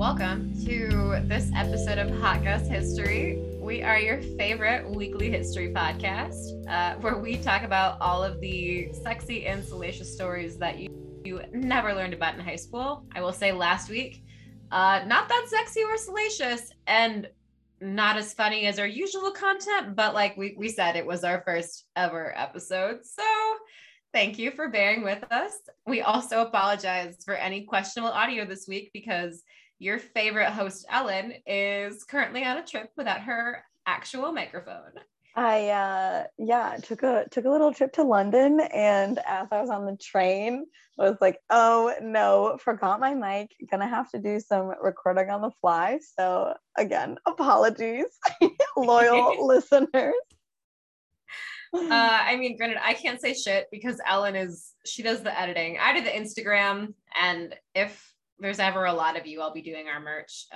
Welcome to this episode of Hot Goss History. We are your favorite weekly history podcast where we talk about all of the sexy and salacious stories that you never learned about in high school. I will say last week, not that sexy or salacious and not as funny as our usual content, but like we said, it was our first ever episode. So thank you for bearing with us. We also apologize for any questionable audio this week because your favorite host, Ellen, is currently on a trip without her actual microphone. I took a little trip to London, and as I was on the train, I was like, oh no, forgot my mic. Gonna have to do some recording on the fly. So again, apologies, loyal listeners. I mean, granted, I can't say shit because Ellen she does the editing. I do the Instagram, and if there's ever a lot of you, I'll be doing our merch.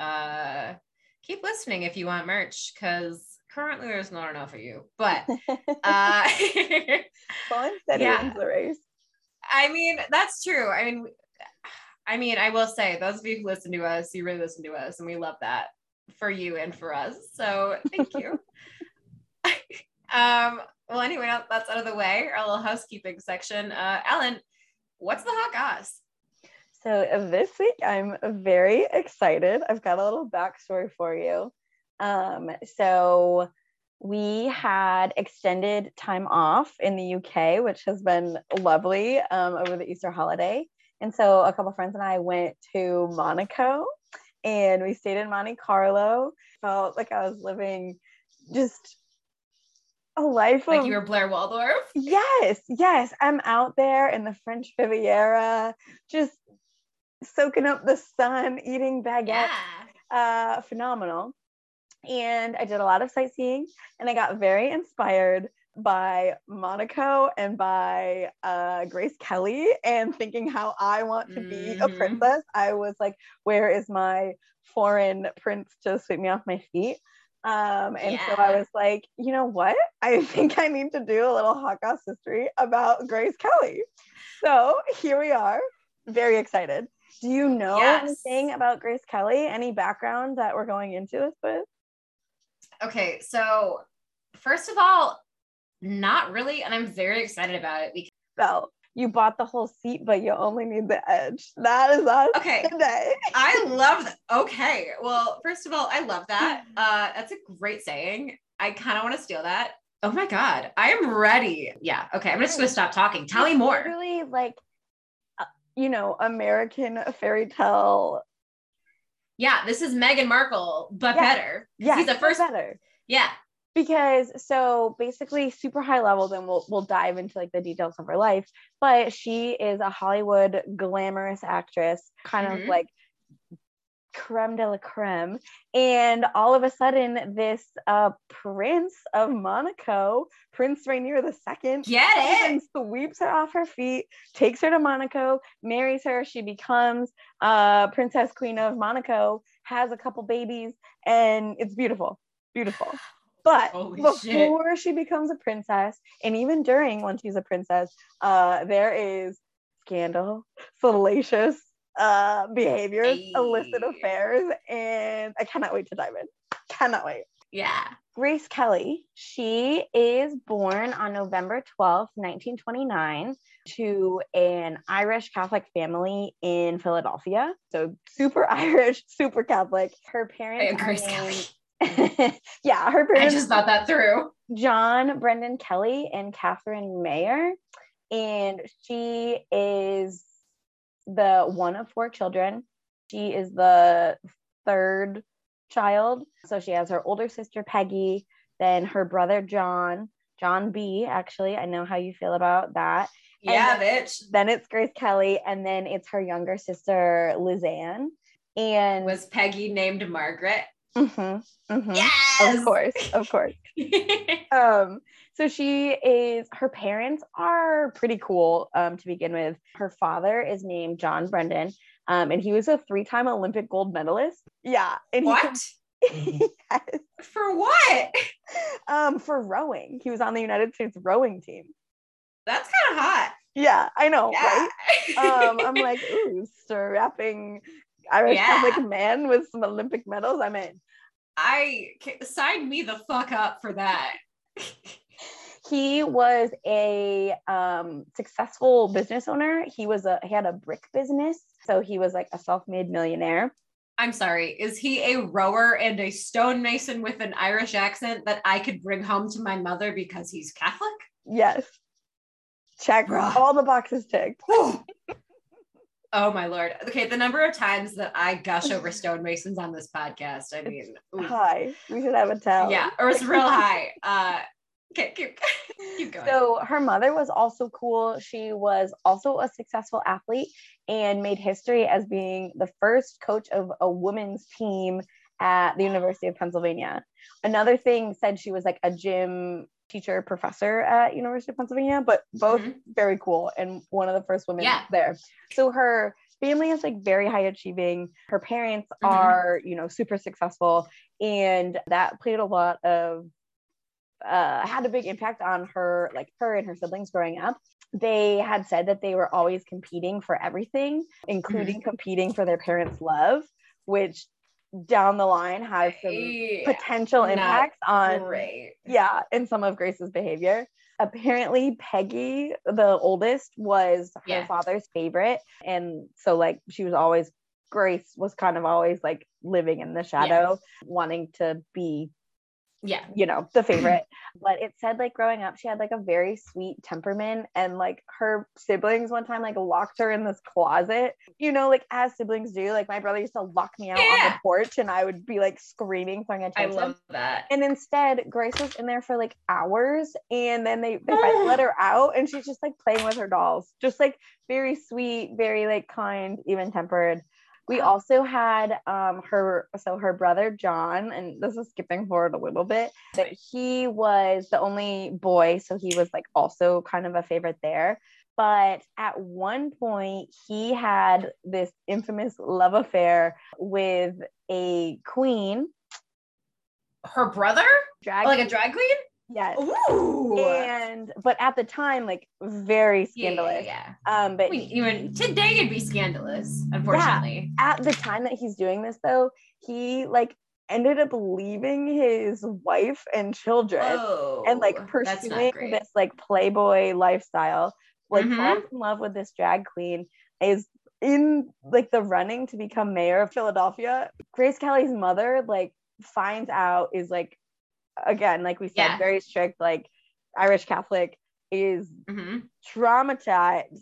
Keep listening if you want merch, because currently there's not enough for you, but yeah. The race. I mean, that's true. I mean, I will say, those of you who listen to us, you really listen to us, and we love that for you and for us, so thank you. Well, anyway, that's out of the way, our little housekeeping section. Ellen, what's the hot goss? So this week, I'm very excited. I've got a little backstory for you. So we had extended time off in the UK, which has been lovely over the Easter holiday. And so a couple of friends and I went to Monaco, and we stayed in Monte Carlo. Felt like I was living just a life like you were Blair Waldorf. Yes. I'm out there in the French Riviera, just soaking up the sun, eating baguettes. Yeah. Phenomenal. And I did a lot of sightseeing, and I got very inspired by Monaco and by Grace Kelly, and thinking how I want to be a princess. I was like, where is my foreign prince to sweep me off my feet? So I was like, you know what? I think I need to do a little hot goss history about Grace Kelly. So here we are. Very excited. Do you know anything about Grace Kelly? Any background that we're going into this with? Okay, so first of all, not really, and I'm very excited about it because Belle, you bought the whole seat, but you only need the edge. That is us today. I love that. Okay, well, first of all, I love that. That's a great saying. I kind of want to steal that. Oh my God, I am ready. Yeah, okay, I'm just going to stop talking. Tell me more. Really, like, you know, American fairy tale. Yeah, this is Meghan Markle, but better. Yeah, he's the first. Better. Yeah. Because so basically super high level, then we'll dive into like the details of her life. But she is a Hollywood glamorous actress, kind of like creme de la creme. And all of a sudden, this Prince of Monaco, Prince Rainier II, sweeps her off her feet, takes her to Monaco, marries her. She becomes Princess Queen of Monaco, has a couple babies, and it's beautiful, beautiful. But she becomes a princess, and even during when she's a princess, there is scandal, salacious behaviors, illicit affairs, and I cannot wait to dive in. Cannot wait. Yeah. Grace Kelly, she is born on November 12th, 1929 to an Irish Catholic family in Philadelphia. So super Irish, super Catholic. Her parents Kelly. Yeah, her parents. I just thought that through. John Brendan Kelly and Catherine Mayer, and she is the one of four children. She is the third child, so she has her older sister Peggy, then her brother John B. Actually, I know how you feel about that. Yeah, bitch. Then it's Grace Kelly, and then it's her younger sister Lizanne. And was Peggy named Margaret? Yes! Of course. So her parents are pretty cool to begin with. Her father is named John Brendan, and he was a three-time Olympic gold medalist. Yeah. And what? For what? For rowing. He was on the United States rowing team. That's kind of hot. Yeah, I know, right? I'm like, ooh, strapping Irish Catholic man with some Olympic medals. I'm in. Sign me the fuck up for that. He was a successful business owner. He had a brick business, so he was like a self-made millionaire. I'm sorry, is he a rower and a stonemason with an Irish accent that I could bring home to my mother because he's Catholic? Yes. Check. Bruh. All the boxes ticked. Oh my Lord. Okay, the number of times that I gush over stonemasons on this podcast, I mean. It's high. We should have a tally. Yeah, or it's real high. Okay, keep going. So her mother was also cool. She was also a successful athlete and made history as being the first coach of a women's team at the University of Pennsylvania. Another thing said she was like a gym teacher, professor at University of Pennsylvania, but both very cool. And one of the first women there. So her family is like very high achieving. Her parents are, super successful. And that played a lot of had a big impact on her, like her and her siblings growing up. They had said that they were always competing for everything, including competing for their parents' love, which down the line has some potential impacts on and some of Grace's behavior. Apparently Peggy, the oldest, was her father's favorite, and so like she was always, Grace was kind of always like living in the shadow, wanting to be the favorite. But it said like growing up she had like a very sweet temperament, and like her siblings one time like locked her in this closet, like as siblings do. Like my brother used to lock me out on the porch and I would be like screaming, throwing a tantrum. I love that. And instead Grace was in there for like hours, and then they let her out and she's just like playing with her dolls. Just like very sweet, very like kind, even tempered. We also had her brother, John, and this is skipping forward a little bit, but he was the only boy, so he was like also kind of a favorite there. But at one point he had this infamous love affair with a queen. Her brother? Like a drag queen? Yes. Ooh. But at the time, like very scandalous. But even today it'd be scandalous, unfortunately. Yeah. At the time that he's doing this though, he like ended up leaving his wife and children and like pursuing this like playboy lifestyle. Like falls in love with this drag queen, is in like the running to become mayor of Philadelphia. Grace Kelly's mother like finds out, is like, again, like we said, very strict, like Irish Catholic, is traumatized,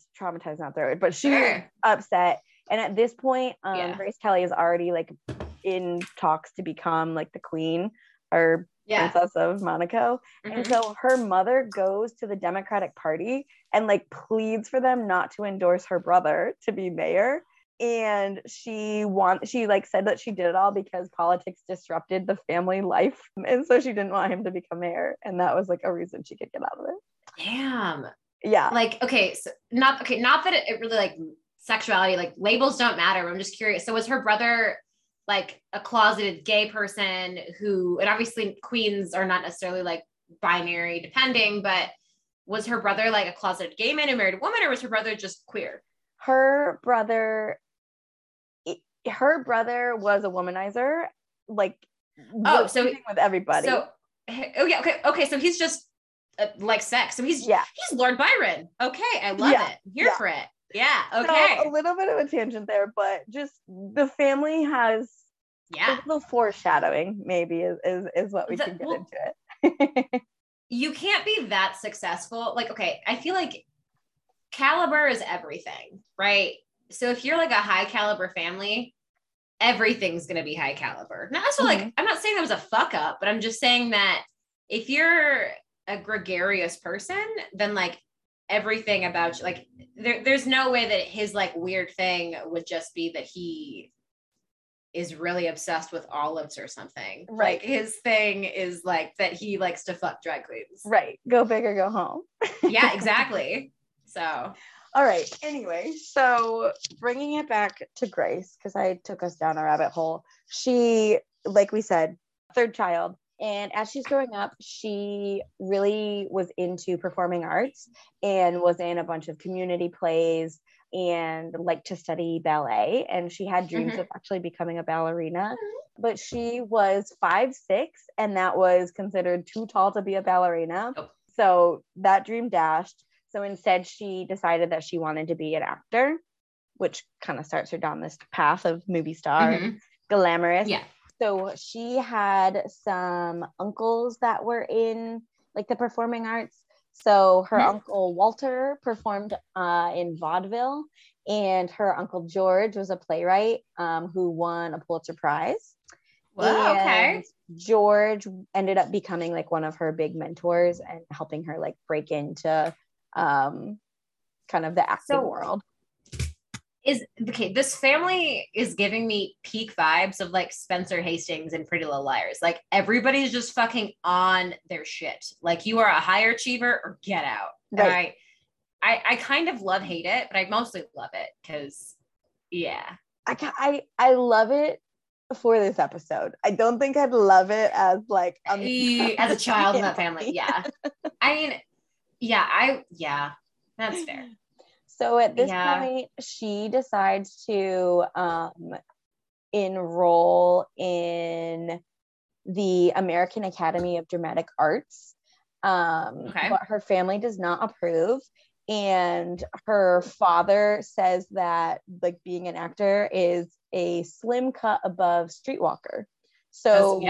not the word, but she's upset. And at this point, Grace Kelly is already like in talks to become like the queen or Princess of Monaco. And so her mother goes to the Democratic Party and like pleads for them not to endorse her brother to be mayor. And she like said that she did it all because politics disrupted the family life, and so she didn't want him to become mayor, and that was like a reason she could get out of it. Damn. Yeah. Like, okay, so not that it really, like, sexuality, like, labels don't matter. I'm just curious. So was her brother like a closeted gay person who, and obviously queens are not necessarily like binary depending, but was her brother like a closeted gay man who married a woman, or was her brother just queer? Her brother was a womanizer, like, so with everybody. So, okay. So he's just like sex. So he's Lord Byron. Okay, I love it. I'm here for it. Yeah. Okay. So a little bit of a tangent there, but just the family has a little foreshadowing. Maybe is what we can get into it. You can't be that successful. Like, okay, I feel like caliber is everything, right? So if you're like a high caliber family, everything's going to be high caliber. Now, that's what, like, I'm not saying that was a fuck up, but I'm just saying that if you're a gregarious person, then like everything about you, like there's no way that his like weird thing would just be that he is really obsessed with olives or something. Right. Like his thing is like that he likes to fuck drag queens. Right. Go big or go home. Yeah, exactly. So. All right. Anyway, so bringing it back to Grace, because I took us down a rabbit hole. She, like we said, third child. And as she's growing up, she really was into performing arts and was in a bunch of community plays. and liked to study ballet, and she had dreams of actually becoming a ballerina, but she was 5'6", and that was considered too tall to be a ballerina. So that dream dashed. So instead she decided that she wanted to be an actor, which kind of starts her down this path of movie star, glamorous. Yeah. So she had some uncles that were in like the performing arts. So her uncle Walter performed in vaudeville, and her uncle George was a playwright who won a Pulitzer Prize. Whoa, okay. George ended up becoming like one of her big mentors and helping her like break into kind of the acting world. This family is giving me peak vibes of like Spencer Hastings and Pretty Little Liars. Like everybody's just fucking on their shit. Like you are a high achiever or get out. Right. I kind of love hate it, but I mostly love it because I love it for this episode. I don't think I'd love it as like as a child in that family. Yeah. I mean, that's fair. So at this point, she decides to enroll in the American Academy of Dramatic Arts, but her family does not approve. And her father says that like being an actor is a slim cut above streetwalker. So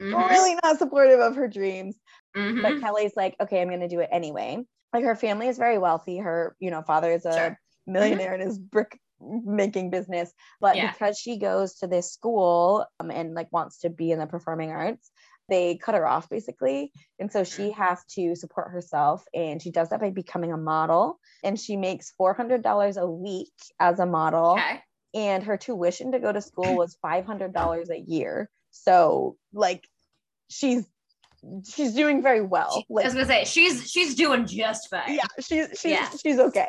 really not supportive of her dreams. But Kelly's like, okay, I'm going to do it anyway. Like her family is very wealthy. Her, father is a millionaire in his brick making business. But because she goes to this school and like wants to be in the performing arts, they cut her off basically. And so she has to support herself. And she does that by becoming a model. And she makes $400 a week as a model. Okay. And her tuition to go to school was $500 a year. So like she's doing very well. Like, I was gonna say she's doing just fine. Yeah, she's okay.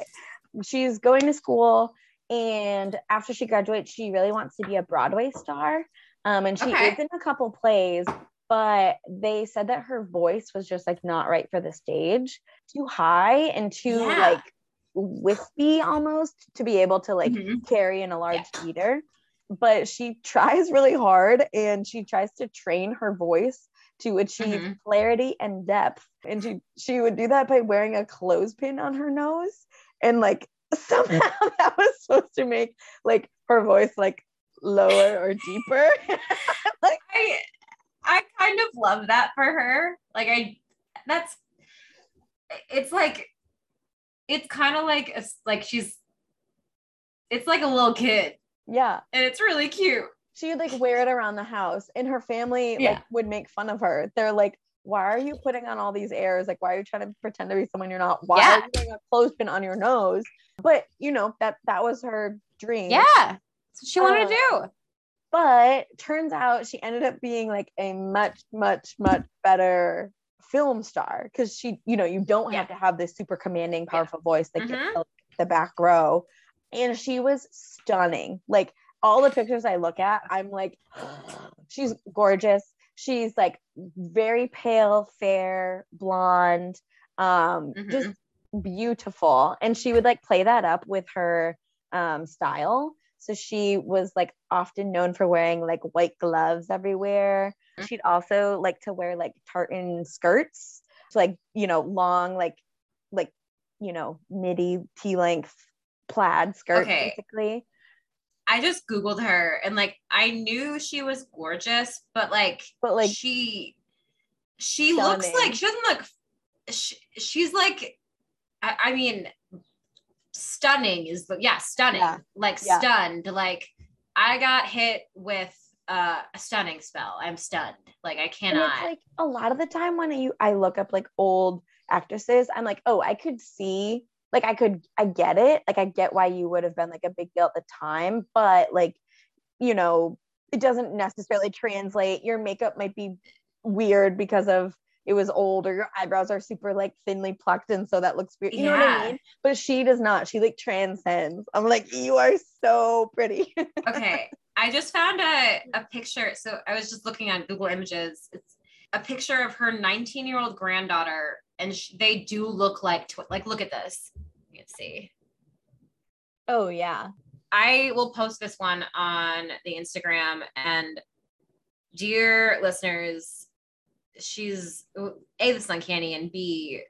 She's going to school, and after she graduates, she really wants to be a Broadway star. And she is in a couple plays, but they said that her voice was just like not right for the stage, too high and too like wispy almost to be able to like carry in a large theater. But she tries really hard, and she tries to train her voice to achieve clarity and depth. And she would do that by wearing a clothespin on her nose. And like somehow that was supposed to make like her voice like lower or deeper. Like I kind of love that for her. Like it's like a little kid. Yeah. And it's really cute. She would like wear it around the house, and her family like would make fun of her. They're like, why are you putting on all these airs? Like, why are you trying to pretend to be someone you're not? Why are you putting a clothespin on your nose? But that was her dream. Yeah. That's what she wanted to do. But turns out she ended up being like a much, much, much better film star. Cause she, you don't have to have this super commanding, powerful voice that gets the back row. And she was stunning. Like, all the pictures I look at, I'm like, she's gorgeous. She's like very pale, fair, blonde, just beautiful. And she would like play that up with her style. So she was like often known for wearing like white gloves everywhere. She'd also like to wear like tartan skirts, so, like, long, like, midi T-length plaid skirt basically. I just Googled her, and like I knew she was gorgeous, but she stunning. Looks like she doesn't look. She's like, I mean, stunning is stunning. Yeah. Like stunned. Like I got hit with a stunning spell. I'm stunned. Like I cannot. And it's like a lot of the time when I look up like old actresses, I'm like, oh, I could see. Like I get it. Like I get why you would have been like a big deal at the time, but like, it doesn't necessarily translate. Your makeup might be weird because of it was old, or your eyebrows are super like thinly plucked, and so that looks weird. You know what I mean? But she does not. She like transcends. I'm like, you are so pretty. Okay. I just found a picture. So I was just looking on Google Images. It's a picture of her 19-year-old granddaughter. And they do look like, look at this. You can see. Oh, yeah. I will post this one on the Instagram. And dear listeners, she's A, this is uncanny, and B,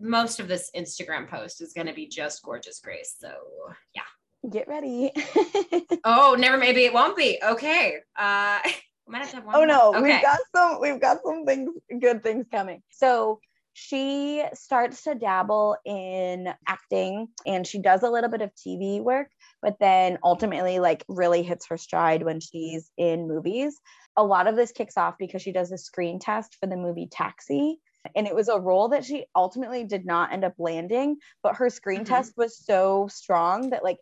most of this Instagram post is going to be just gorgeous Grace. So yeah. Get ready. Oh, never. Maybe it won't be. Okay. We might have to have one. Oh no. Okay. We've got some things, good things coming. So she starts to dabble in acting and she does a little bit of TV work, but then ultimately like really hits her stride when she's in movies. A lot of this kicks off because she does a screen test for the movie Taxi. And it was a role that she ultimately did not end up landing, but her screen test was so strong that like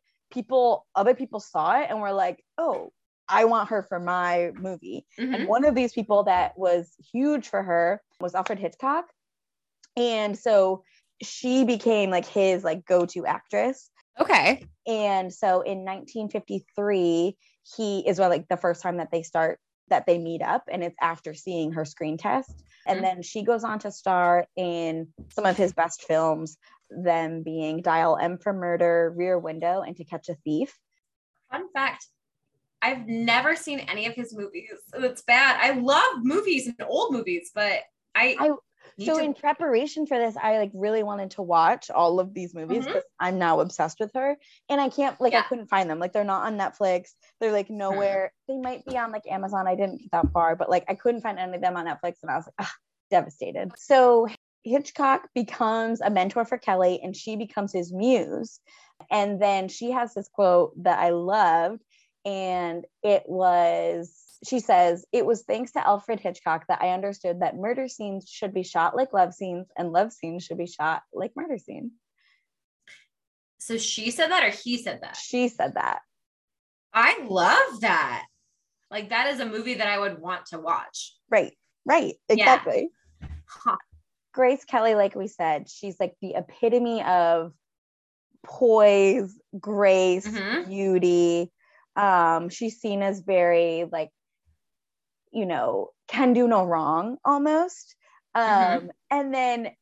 other people saw it and were like, oh, I want her for my movie. Mm-hmm. And one of these people that was huge for her was Alfred Hitchcock. And so she became like his like go-to actress. Okay. And so in 1953, he is like the first time that they meet up, and it's after seeing her screen test. And then she goes on to star in some of his best films, them being Dial M for Murder, Rear Window, and To Catch a Thief. Fun fact, I've never seen any of his movies. That's bad. I love movies and old movies, but in preparation for this, I like really wanted to watch all of these movies because I'm now obsessed with her, and I can't I couldn't find them. Like they're not on Netflix. They're like nowhere. They might be on like Amazon. I didn't get that far, but like I couldn't find any of them on Netflix, and I was like, devastated. So Hitchcock becomes a mentor for Kelly, and she becomes his muse. And then she has this quote that I loved, and it was, she says, "It was thanks to Alfred Hitchcock that I understood that murder scenes should be shot like love scenes and love scenes should be shot like murder scenes." So she said that, or he said that? She said that. I love that. Like that is a movie that I would want to watch. Right. Exactly. Yeah. Huh. Grace Kelly, like we said, she's like the epitome of poise, grace, beauty. She's seen as very like, you know, can do no wrong almost. And then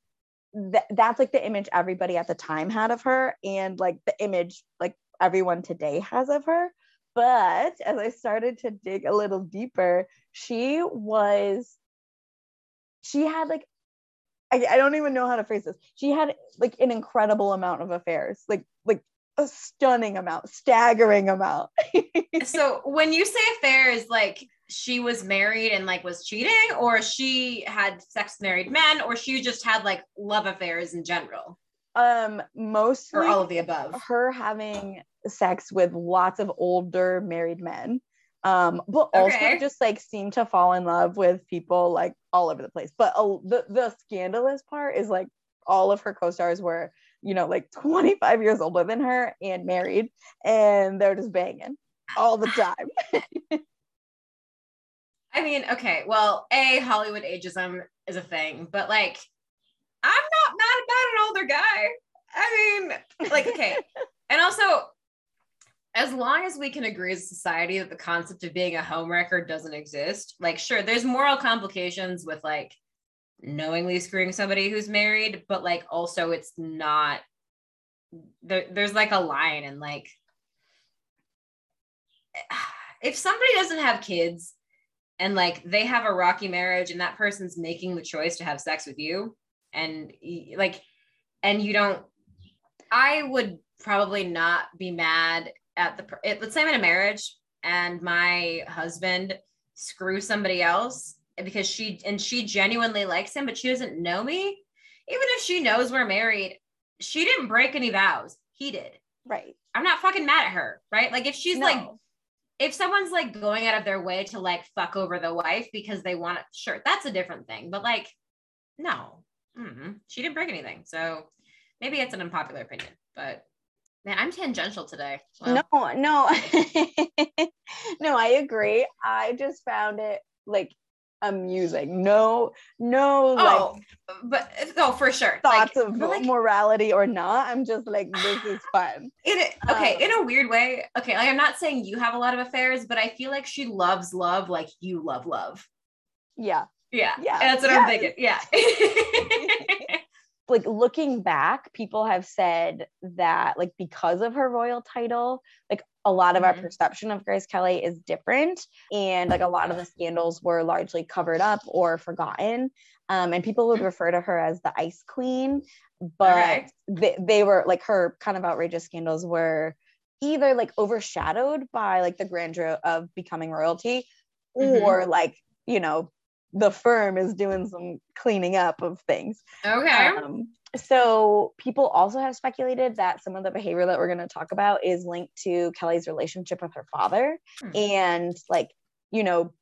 that's like the image everybody at the time had of her, and like the image like everyone today has of her. But as I started to dig a little deeper, she had like, I don't even know how to phrase this. She had like an incredible amount of affairs, like a stunning amount, staggering amount. So when you say affairs, like, she was married and like was cheating, or she had sex with married men, or she just had like love affairs in general? Mostly, or all of the above. Her having sex with lots of older married men, but also just like seemed to fall in love with people like all over the place. But the scandalous part is like all of her co-stars were, you know, like 25 years older than her and married, and they're just banging all the time. I mean, okay, well, A, Hollywood ageism is a thing, but like, I'm not mad about an older guy. I mean, like, okay. And also, as long as we can agree as a society that the concept of being a homewrecker doesn't exist, like, sure, there's moral complications with like knowingly screwing somebody who's married, but like, also it's not, there's like a line, and like, if somebody doesn't have kids, and like they have a rocky marriage, and that person's making the choice to have sex with you, and like, and you don't, I would probably not be mad at let's say I'm in a marriage and my husband screws somebody else because she genuinely likes him, but she doesn't know me. Even if she knows we're married, she didn't break any vows. He did. Right. I'm not fucking mad at her. Right. Like if she's if someone's like going out of their way to like fuck over the wife because they want it, sure, that's a different thing. But like, no, she didn't break anything. So maybe it's an unpopular opinion, but man, I'm tangential today. Well, no, no, I agree. I just found it like amusing. For sure. Thoughts like, of like, morality or not. I'm just like, this is fun. In a weird way. Okay. Like I'm not saying you have a lot of affairs, but I feel like she loves love. Like you love love. Yeah. Yeah. And that's what I'm thinking. Yeah. like looking back, people have said that like because of her royal title, like a lot of our perception of Grace Kelly is different, and like a lot of the scandals were largely covered up or forgotten, and people would refer to her as the Ice Queen, but they were like, her kind of outrageous scandals were either like overshadowed by like the grandeur of becoming royalty, or like, you know, the firm is doing some cleaning up of things. So people also have speculated that some of the behavior that we're going to talk about is linked to Kelly's relationship with her father, and like, you know,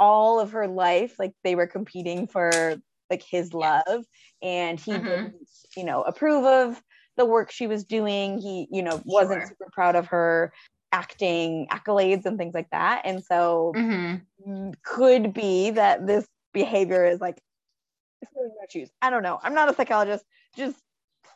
all of her life, like they were competing for like his love, and he didn't, you know, approve of the work she was doing. He, you know, wasn't super proud of her acting accolades and things like that. And so could be that this behavior is like, I don't know. I'm not a psychologist, just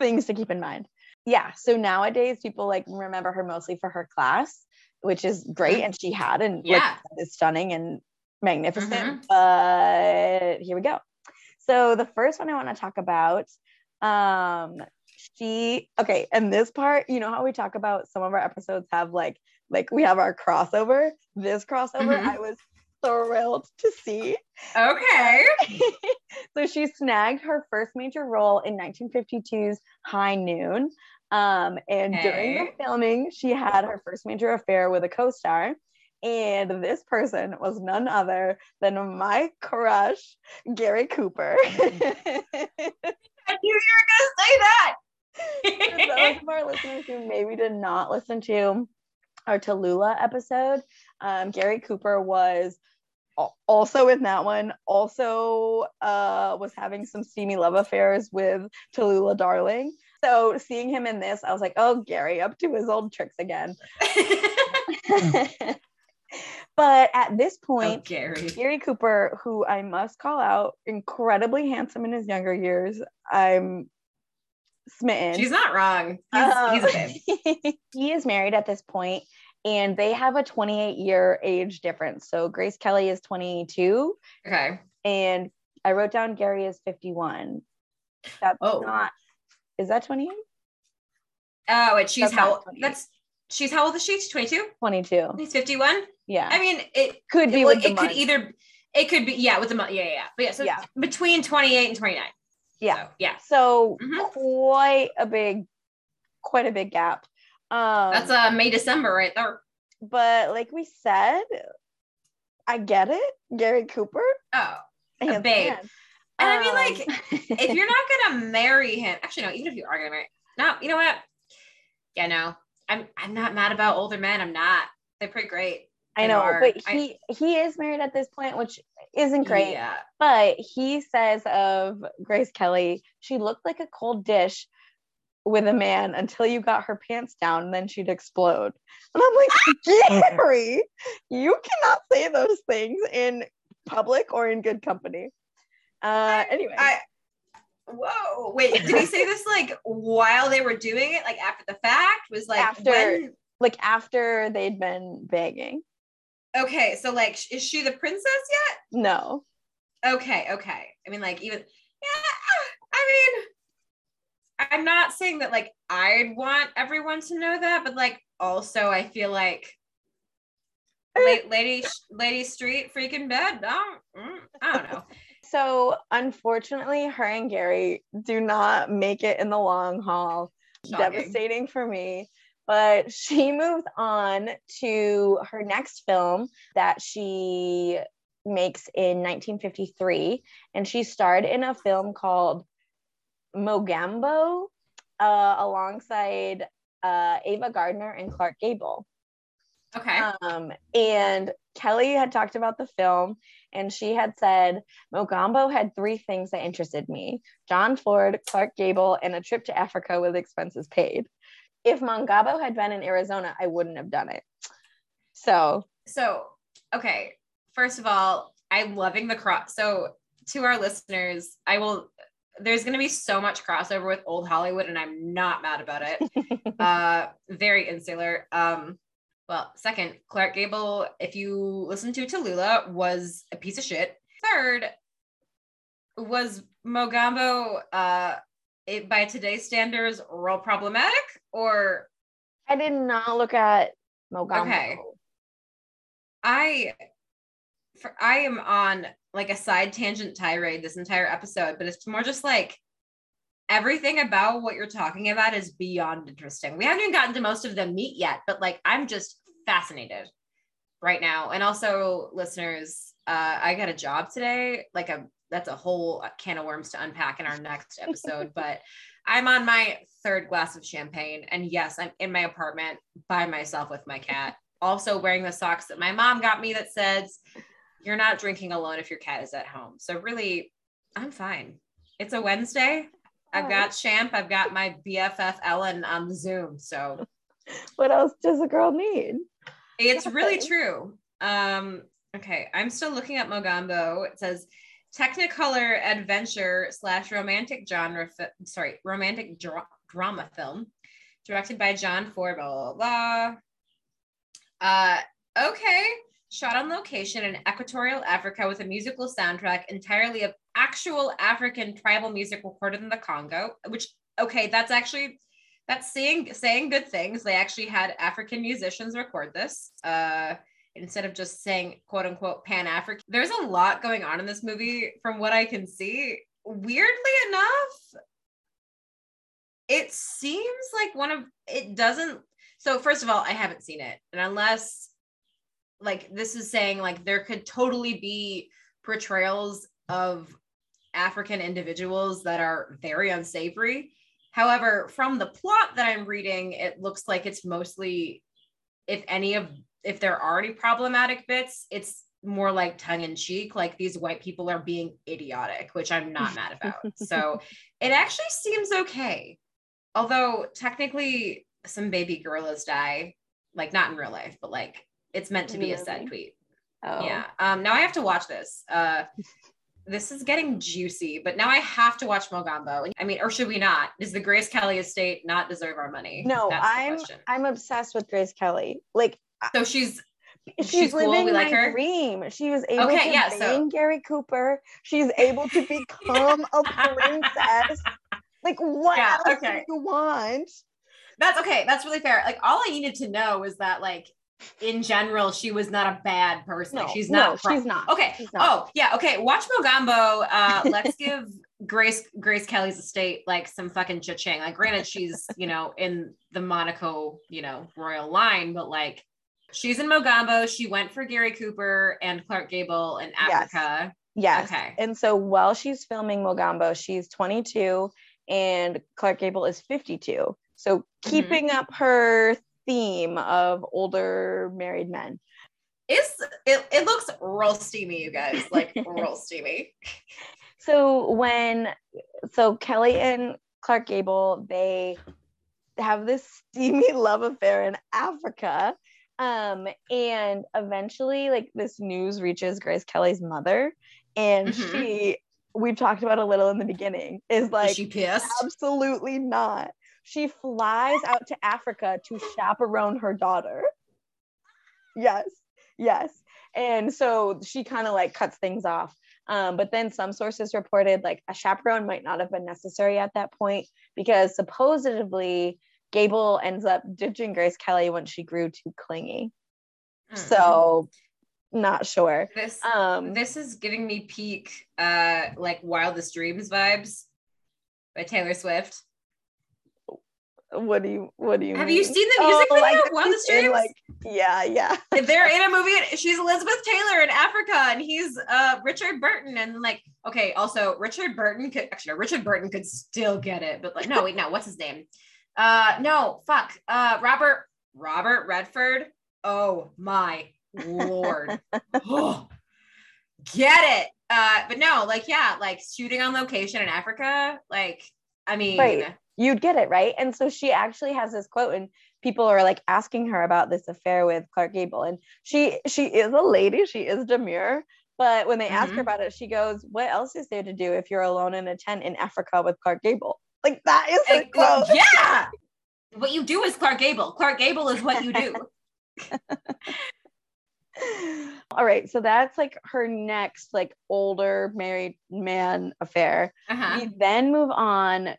things to keep in mind. Yeah. So nowadays people like remember her mostly for her class, which is great. And she had, and like, is stunning and magnificent, but here we go. So the first one I want to talk about, she, and this part, you know how we talk about some of our episodes have like we have our crossover, this crossover, I was thrilled to see. So she snagged her first major role in 1952's High Noon, and during the filming she had her first major affair with a co-star, and this person was none other than my crush, Gary Cooper. I knew you were gonna say that. For those of our listeners who maybe did not listen to our Tallulah episode, Gary Cooper was also in that one, also was having some steamy love affairs with Tallulah Darling. So seeing him in this, I was like, oh, Gary, up to his old tricks again. But at this point, Gary Cooper, who I must call out, incredibly handsome in his younger years, I'm smitten. She's not wrong. He's a babe. He is married at this point, and they have a 28-year age difference. So Grace Kelly is 22. Okay. And I wrote down Gary is 51. That's not, is that 28? Oh, wait, she's how old? That's, she's how old is she? She's 22? 22. He's 51? Yeah. I mean, it could be, like, it could either, it could be, yeah, with the month. Yeah. But yeah, so between 28 and 29. Yeah. So, yeah. So quite a big gap. That's May, December right there. But like we said, I get it. Gary Cooper. Oh, a babe. And I mean, like, if you're not going to marry him, actually, no, even if you are going to marry, no, you know what? Yeah, no, I'm not mad about older men. I'm not. They're pretty great. I know, but he is married at this point, which isn't great. Yeah. But he says of Grace Kelly, she looked like a cold dish with a man until you got her pants down, and then she'd explode. And I'm like, Gary, you cannot say those things in public or in good company. Anyway. Whoa, wait, did he say this like while they were doing it? Like after the fact? Was like after, when? Like after they'd been banging. Okay, so like, is she the princess yet? No. Okay. I mean, like, even, yeah, I mean, I'm not saying that like I'd want everyone to know that, but like also I feel like lady street freaking bed. I don't know. So unfortunately, her and Gary do not make it in the long haul. Shocking. Devastating for me. But she moved on to her next film that she makes in 1953, and she starred in a film called Mogambo alongside Ava Gardner and Clark Gable. Okay. And Kelly had talked about the film, and she had said, Mogambo had three things that interested me: John Ford, Clark Gable, and a trip to Africa with expenses paid. If Mogambo had been in Arizona, I wouldn't have done it. So, okay. First of all, I'm loving the cross. So to our listeners, there's going to be so much crossover with old Hollywood, and I'm not mad about it. Very insular. Well, second, Clark Gable, if you listen to Tallulah, was a piece of shit. Third, was Mogambo it, by today's standards, real problematic? Or I did not look at Mogambo. Okay. I am on like a side tangent tirade this entire episode, but it's more just like everything about what you're talking about is beyond interesting. We haven't even gotten to most of the meat yet, but like I'm just fascinated right now. And also, listeners, I got a job today. Like that's a whole can of worms to unpack in our next episode. But I'm on my third glass of champagne, and yes, I'm in my apartment by myself with my cat. Also wearing the socks that my mom got me that says, "You're not drinking alone if your cat is at home." So really, I'm fine. It's a Wednesday. I've got Champ. I've got my BFF Ellen on Zoom. So what else does a girl need? It's really true. Okay. I'm still looking at Mogambo. It says Technicolor adventure / romantic genre. Romantic drama film directed by John Ford, blah, blah, blah. Okay. Shot on location in Equatorial Africa with a musical soundtrack entirely of actual African tribal music recorded in the Congo, which, okay, that's saying good things. They actually had African musicians record this, instead of just saying quote unquote Pan-African. There's a lot going on in this movie from what I can see. Weirdly enough, it seems like so first of all, I haven't seen it. And unless like this is saying like there could totally be portrayals of African individuals that are very unsavory. However, from the plot that I'm reading, it looks like it's mostly, if there are any problematic bits, it's more like tongue in cheek. Like these white people are being idiotic, which I'm not mad about. So it actually seems okay. Although technically some baby gorillas die, like not in real life, but like it's meant to be a sad tweet. Oh yeah. Now I have to watch this. This is getting juicy, but now I have to watch Mogambo. I mean, or should we not? Does the Grace Kelly estate not deserve our money? No, I'm obsessed with Grace Kelly. Like, so she's living cool. We like her. Dream. She was able to bang Gary Cooper. She's able to become a princess. Like, what else do you want? That's okay. That's really fair. Like, all I needed to know was that, like, in general, she was not a bad person. No, she's not. She's not. Okay. She's not. Oh, yeah. Okay. Watch Mogambo. Let's give Grace Kelly's estate like some fucking cha-ching. Like, granted, she's in the Monaco royal line, but like she's in Mogambo. She went for Gary Cooper and Clark Gable in Africa. Yes. Okay. And so while she's filming Mogambo, she's 22, and Clark Gable is 52. So keeping up her theme of older married men. It looks real steamy, you guys, like real steamy. So Kelly and Clark Gable, they have this steamy love affair in Africa. And eventually like this news reaches Grace Kelly's mother, and she, we've talked about a little in the beginning, is like, is she pissed? Absolutely not. She flies out to Africa to chaperone her daughter. Yes. And so she kind of like cuts things off. But then some sources reported like a chaperone might not have been necessary at that point, because supposedly Gable ends up ditching Grace Kelly when she grew too clingy. So not sure. This is giving me peak like Wildest Dreams vibes by Taylor Swift. What do you have mean? You seen the music video of Wildest Dreams? They're in a movie and she's Elizabeth Taylor in Africa, and he's Richard Burton, and like, okay, also Richard Burton could still get it, but like what's his name, Robert Redford. Oh my Lord. Get it. But no, like, yeah, like shooting on location in Africa, like, I mean, right. You'd get it, right? And so she actually has this quote, and people are like asking her about this affair with Clark Gable, and she is a lady, she is demure, but when they ask her about it, she goes, "What else is there to do if you're alone in a tent in Africa with Clark Gable?" Like, that is her quote. Yeah, what you do is Clark Gable. Clark Gable is what you do. All right, so that's like her next like older married man affair. We then move on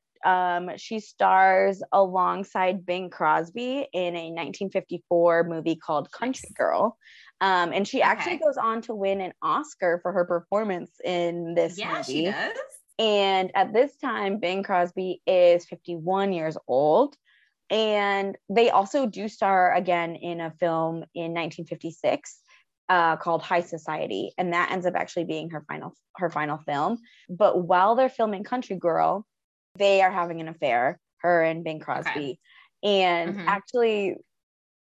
She stars alongside Bing Crosby in a 1954 movie called Country Girl. And she actually goes on to win an Oscar for her performance in this movie. She does. And at this time, Bing Crosby is 51 years old. And they also do star again in a film in 1956 called High Society. And that ends up actually being her final film. But while they're filming Country Girl, they are having an affair, her and Bing Crosby. Okay. And actually,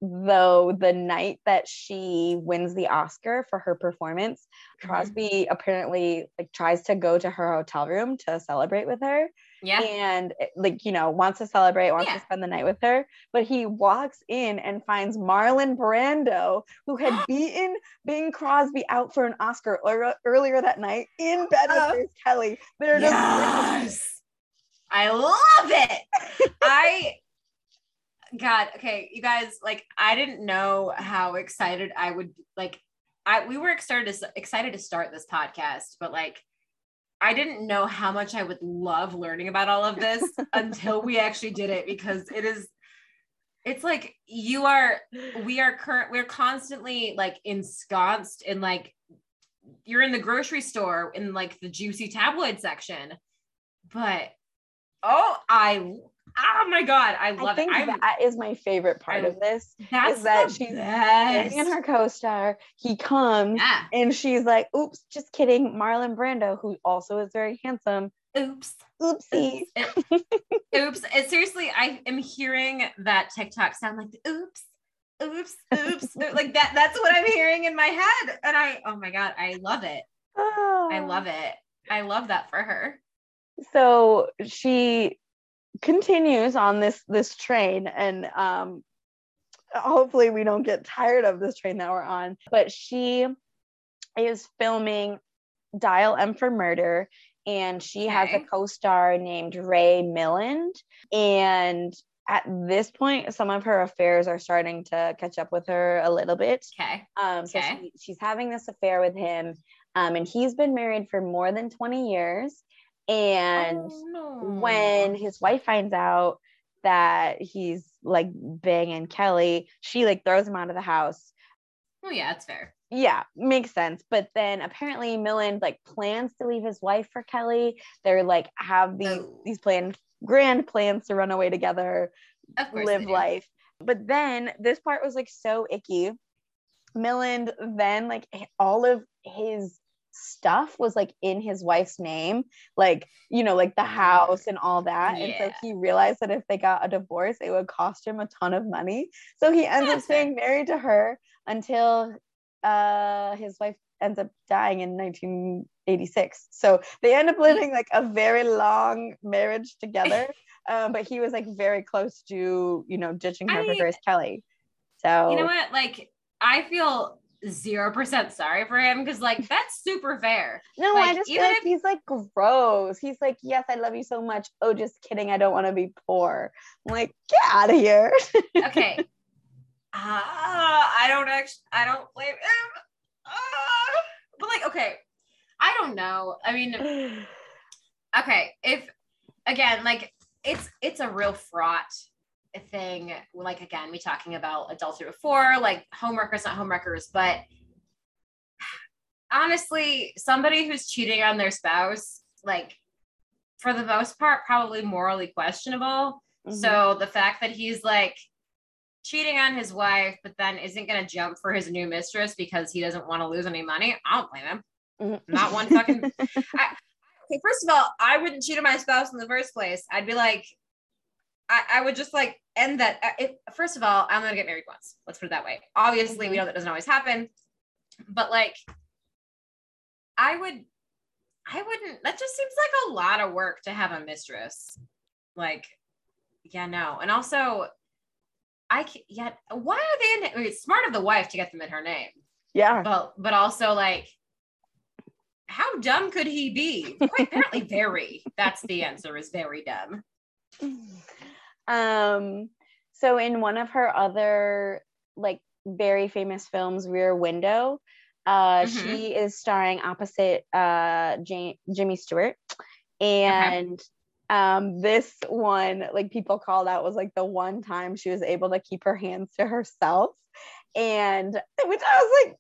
though, the night that she wins the Oscar for her performance, Crosby apparently tries to go to her hotel room to celebrate with her. Yeah. And wants to celebrate, wants to spend the night with her. But he walks in and finds Marlon Brando, who had beaten Bing Crosby out for an Oscar earlier that night, in bed with Grace Kelly. They're just I love it. God, okay, you guys, I didn't know how excited I would, we were excited to start this podcast, but I didn't know how much I would love learning about all of this until we actually did it, because we're constantly ensconced in you're in the grocery store in the juicy tabloid section, but oh my God, I love it. I think that is my favorite part of this. That's that she's and her co-star. He comes and she's like, oops, just kidding. Marlon Brando, who also is very handsome. Oops. Oopsie. Oops. And seriously, I am hearing that TikTok sound oops, oops, oops. that. That's what I'm hearing in my head. And oh my God, I love it. Oh. I love it. I love that for her. So she continues on this train, and hopefully we don't get tired of this train that we're on, but she is filming Dial M for Murder, and she has a co-star named Ray Milland, and at this point some of her affairs are starting to catch up with her a little bit. So she's having this affair with him, and he's been married for more than 20 years. And when his wife finds out that he's banging Kelly, she throws him out of the house. Oh yeah, that's fair. Yeah, makes sense. But then apparently Milland plans to leave his wife for Kelly. They're have these grand plans to run away together, live life. But then this part was so icky. Milland then all of his stuff was in his wife's name, the house and all that, and so he realized that if they got a divorce it would cost him a ton of money, so he ends up staying married to her until his wife ends up dying in 1986. So they end up living a very long marriage together, but he was very close to ditching her for Grace Kelly. So you know what, I feel 0% sorry for him, because that's super fair. No, I just feel he's gross. He's yes, I love you so much. Oh, just kidding, I don't want to be poor. I'm get out of here. Okay. I don't blame him. But okay, I don't know. I mean, okay, if again, it's a real fraught thing. Again, we talking about adultery before, homewreckers, not homewreckers, but honestly, somebody who's cheating on their spouse, for the most part, probably morally questionable. Mm-hmm. So the fact that he's cheating on his wife, but then isn't going to jump for his new mistress because he doesn't want to lose any money, I don't blame him. Mm-hmm. Not one fucking. Okay, first of all, I wouldn't cheat on my spouse in the first place. I'd be I would just end that. First of all, I'm gonna get married once. Let's put it that way. Obviously, we know that doesn't always happen, but I wouldn't. That just seems a lot of work to have a mistress. No. And also, why are they? It's smart of the wife to get them in her name. Yeah. But also how dumb could he be? Quite apparently, very. That's the answer. Is very dumb. So in one of her other very famous films, Rear Window, she is starring opposite Jimmy Stewart, and This one, like, people called out was like the one time she was able to keep her hands to herself, and which I was like,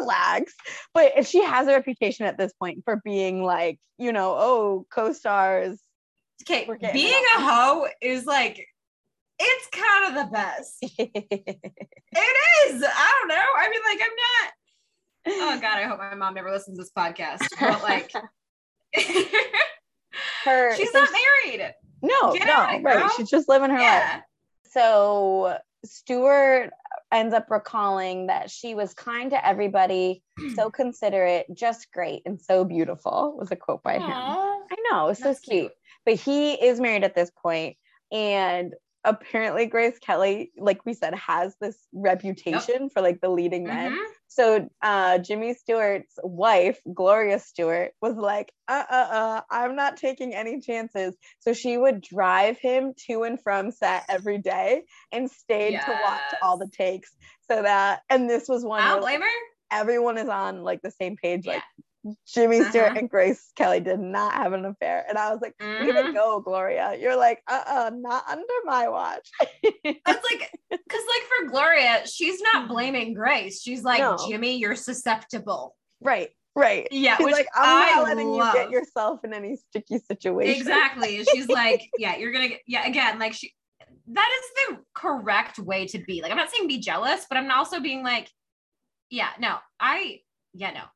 relax. But she has a reputation at this point for being like, you know, oh, co-stars. Okay, being a hoe is like, it's kind of the best. It is. I don't know. I mean, like, I'm not, oh God, I hope my mom never listens to this podcast. But like, she's not married. No, no, right. She's just living her life. So Stewart ends up recalling that she was kind to everybody, so considerate, just great, and so beautiful was a quote by him. I know, it's so cute. But he is married at this point, and apparently Grace Kelly, like we said, has this reputation for like the leading men. So Jimmy Stewart's wife, Gloria Stewart, was like, I'm not taking any chances. So she would drive him to and from set every day and stayed to watch all the takes. So that, and this was one where, blame her. Everyone is on like the same page, like Jimmy Stewart and Grace Kelly did not have an affair. And I was like, way to go, Gloria. You're like, not under my watch. That's like, because like for Gloria, she's not blaming Grace. She's like, Jimmy, you're susceptible. Right, right. Yeah. She's like, I'm not letting you get yourself in any sticky situation. Exactly. She's like, yeah, you're going to get, again, like she, that is the correct way to be. Like, I'm not saying be jealous, but I'm also being like,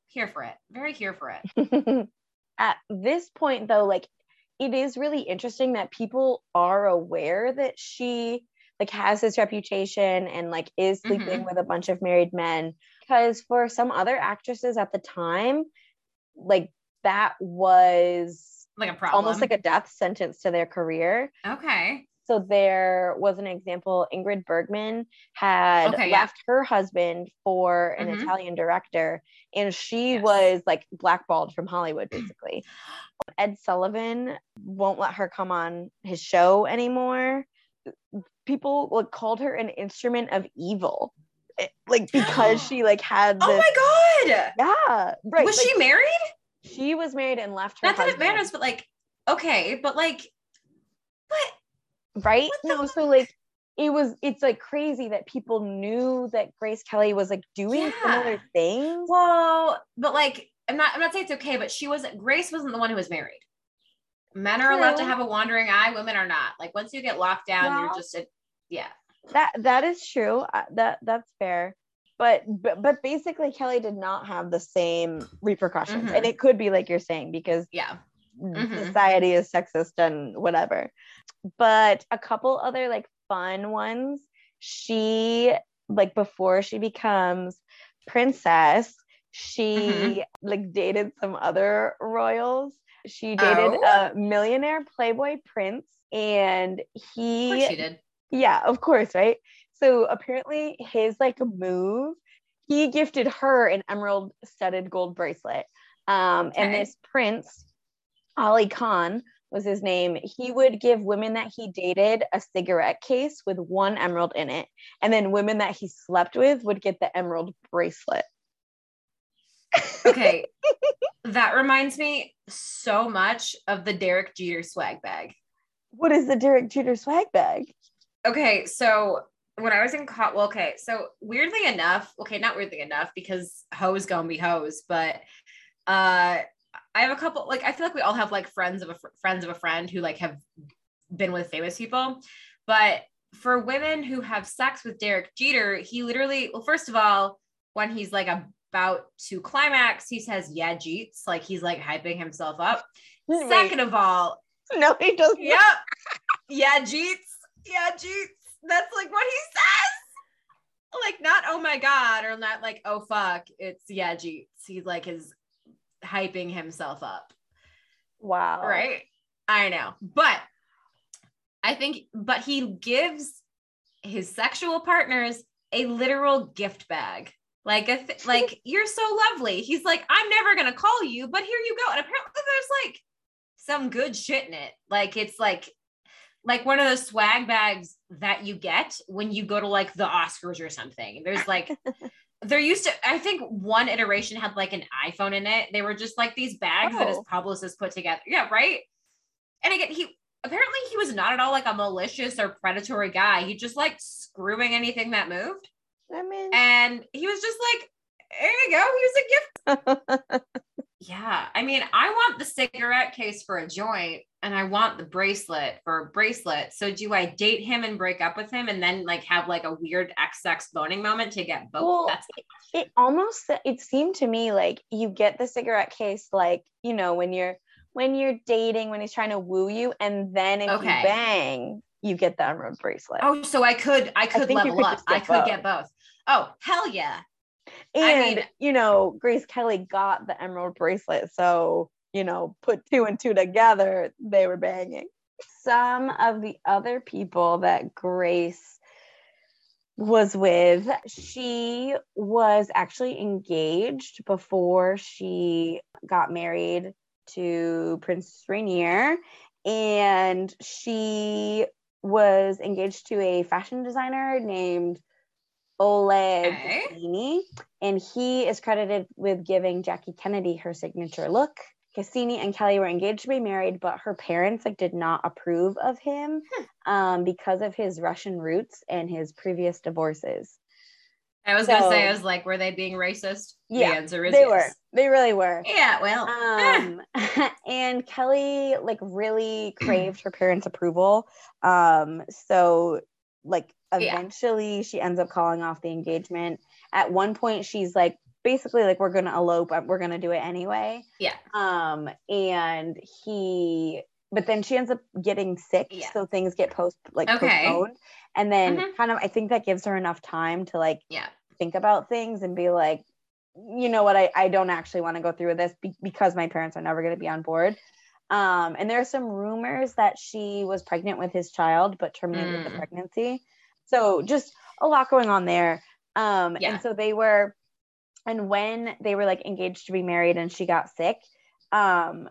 here for it. Very here for it. At this point though, like, it is really interesting that people are aware that she like has this reputation and like is sleeping with a bunch of married men, because for some other actresses at the time, like that was like a problem, almost like a death sentence to their career. Okay. So there was an example. Ingrid Bergman had left her husband for an Italian director, and she was like blackballed from Hollywood, basically. Ed Sullivan won't let her come on his show anymore. People like called her an instrument of evil, like because she like had this, oh my God. Yeah. Right. Was like, she married? She was married and left her husband. Not that it matters, but like, okay, but like, but right? No, so like it's like crazy that people knew that Grace Kelly was like doing similar things. Well, but like I'm not saying it's okay, but Grace wasn't the one who was married. Men are allowed to have a wandering eye, women are not. Like once you get locked down, you're just That is true. That's fair. But basically Kelly did not have the same repercussions. And it could be like you're saying, because society is sexist and whatever. But a couple other like fun ones, she like before she becomes princess, she like dated some other royals. She dated a millionaire playboy prince, and he of course she did. Yeah, of course, right? So apparently his like move, he gifted her an emerald studded gold bracelet. And this prince, Ali Khan was his name. He would give women that he dated a cigarette case with one emerald in it. And then women that he slept with would get the emerald bracelet. Okay. That reminds me so much of the Derek Jeter swag bag. What is the Derek Jeter swag bag? Okay. So when I was in so weirdly enough, not weirdly enough, because hoes gonna be hoes, but, I have a couple, like, I feel like we all have like friends of a friend who like have been with famous people, but for women who have sex with Derek Jeter, he literally, well, first of all, when he's like about to climax, he says, yeah, Jeets, like he's like hyping himself up. Wait. Second of all, no, he doesn't. Yep. Yeah, Jeets. Yeah, Jeets. That's like what he says. Like not, oh my God, or not like, oh fuck, it's yeah, Jeets. He's like his hyping himself up. Wow. Right? I know. But I think, but he gives his sexual partners a literal gift bag. Like, like you're so lovely. He's like, I'm never going to call you, but here you go. And apparently there's like some good shit in it. Like, it's like one of those swag bags that you get when you go to like the Oscars or something. There's like, there used to, I think one iteration had like an iPhone in it. They were just like these bags that his publicist put together. Yeah, right. And again, he apparently he was not at all like a malicious or predatory guy. He just liked screwing anything that moved. I mean, and he was just like, there you go, here's a gift. Yeah, I mean, I want the cigarette case for a joint and I want the bracelet for a bracelet. So do I date him and break up with him and then like have like a weird XX boning moment to get both? Well, that's the question. It seemed to me like you get the cigarette case, like, you know, when you're dating, when he's trying to woo you, and then if you bang, you get the emerald bracelet. Oh, so I could level up. I could get both. Oh, hell yeah. And, I mean, you know, Grace Kelly got the emerald bracelet. So, you know, put two and two together, they were banging. Some of the other people that Grace was with, she was actually engaged before she got married to Prince Rainier. And she was engaged to a fashion designer named Oleg Cassini, and he is credited with giving Jackie Kennedy her signature look. Cassini and Kelly were engaged to be married, but her parents like did not approve of him because of his Russian roots and his previous divorces. I was gonna say, I was like, were they being racist? Yeah, the answer is yes. Were. They really were. Yeah, well. And Kelly like really craved her parents' approval. So like eventually she ends up calling off the engagement. At one point she's like, basically like, we're gonna elope, we're gonna do it anyway. Yeah. But then she ends up getting sick, so things get postponed. And then kind of, I think that gives her enough time to like think about things and be like, you know what, I don't actually want to go through with this because my parents are never going to be on board. And there are some rumors that she was pregnant with his child, but terminated the pregnancy. So just a lot going on there. And so they were, and when they were like engaged to be married and she got sick, and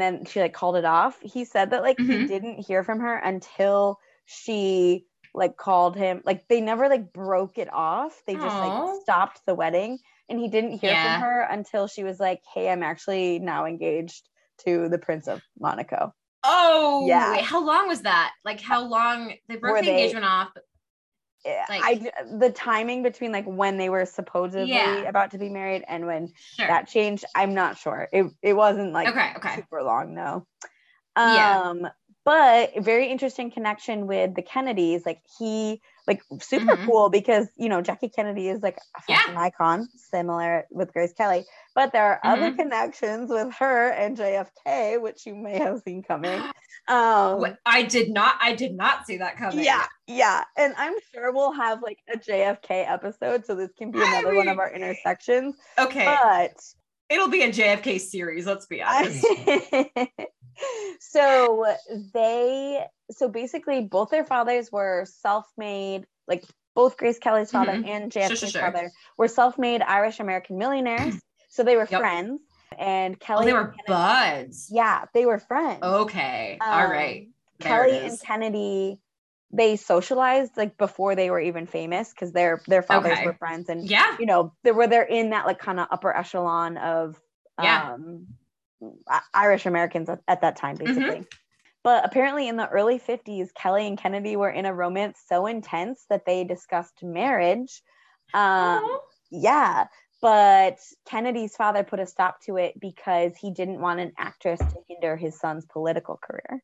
then she like called it off, he said that like he didn't hear from her until she like called him. Like they never like broke it off. They just like stopped the wedding, and he didn't hear from her until she was like, hey, I'm actually now engaged to the Prince of Monaco. Oh yeah. Wait, how long was that? Like how long they broke the engagement off? Like, the timing between like when they were supposedly about to be married and when that changed, I'm not sure. It wasn't like super long though. But very interesting connection with the Kennedys. Like he like super cool because, you know, Jackie Kennedy is like a fashion icon, similar with Grace Kelly, but there are other connections with her and JFK, which you may have seen coming. I did not see that coming. Yeah. And I'm sure we'll have like a JFK episode. So this can be another one of our intersections. Okay. But it'll be a JFK series. Let's be honest. So basically both their fathers were self-made, like both Grace Kelly's father and JFK's father were self-made Irish American millionaires. So they were friends, and Kelly they were Kennedy, buds. Yeah, they were friends. Okay. All right. Kelly and Kennedy, they socialized like before they were even famous, because their fathers were friends, and you know, they're in that like kind of upper echelon of Irish Americans at that time, basically. But apparently in the early 50s, Kelly and Kennedy were in a romance so intense that they discussed marriage. But Kennedy's father put a stop to it because he didn't want an actress to hinder his son's political career.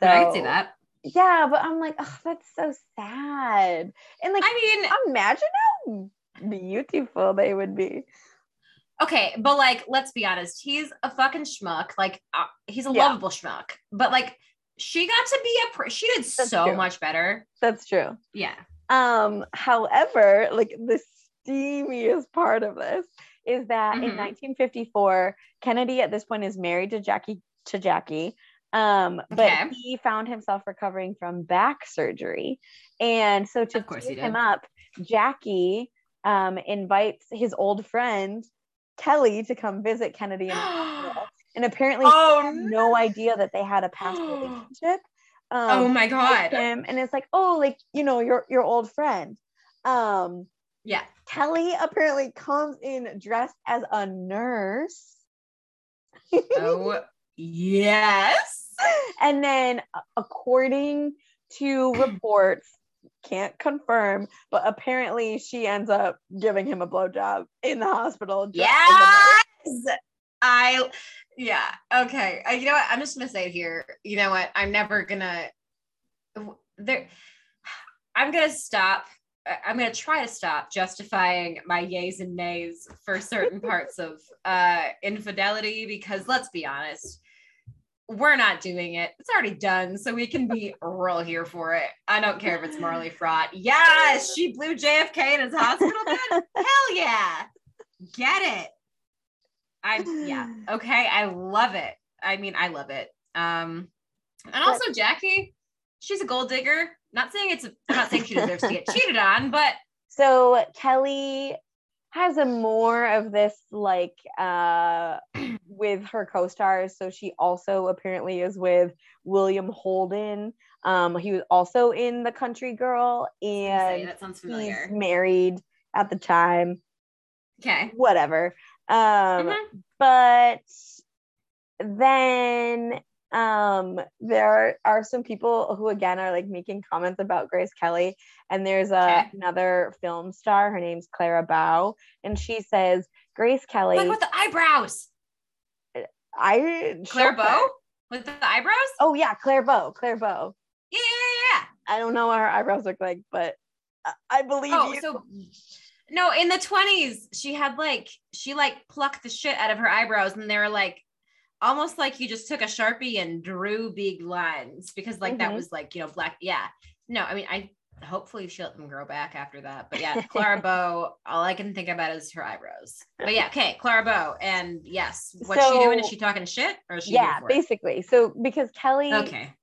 So I can see that. Yeah, but I'm like, oh, that's so sad. And like, I mean, imagine how beautiful they would be. Okay, but like, let's be honest, he's a fucking schmuck. Like, he's a lovable schmuck. But like, she got to be she did that's so true. Much better. That's true. Yeah. However, like the steamiest part of this is that in 1954, Kennedy at this point is married to Jackie. But he found himself recovering from back surgery, and so to keep him up, Jackie invites his old friend Kelly to come visit Kennedy in the hospital. And apparently he had no idea that they had a past relationship. Oh my god. And it's like, oh, like, you know, your old friend. Kelly apparently comes in dressed as a nurse. Yes. And then, according to reports, can't confirm, but apparently she ends up giving him a blowjob in the hospital. Yes! Okay. You know what? I'm just gonna say it here. You know what? I'm gonna try to stop justifying my yays and nays for certain parts of infidelity, because let's be honest, we're not doing it. It's already done, so we can be real here for it. I don't care if it's Marley Fraught. Yes, she blew JFK in his hospital bed. Hell yeah, get it. I love it. I mean, I love it. And also Jackie, she's a gold digger. I'm not saying she deserves to get cheated on, but. So Kelly has a more of this, like, with her co-stars. So she also apparently is with William Holden. He was also in The Country Girl, and that sounds familiar. He's married at the time. Okay. Whatever. But then there are some people who again are like making comments about Grace Kelly, and there's another film star, her name's Clara Bow, and she says Grace Kelly with the eyebrows. Claire Bow with the eyebrows? Oh yeah, Claire Bow. Yeah. I don't know what her eyebrows look like, but I believe you. No, in the 20s, she plucked the shit out of her eyebrows, and they were like, almost like you just took a Sharpie and drew big lines, because that was black. Yeah. No, I mean, hopefully she'll let them grow back after that. But yeah, Clara Bow, all I can think about is her eyebrows. But yeah, okay, Clara Bow. And yes, what's she doing? Is she talking shit? Or is she basically. It? So because Kelly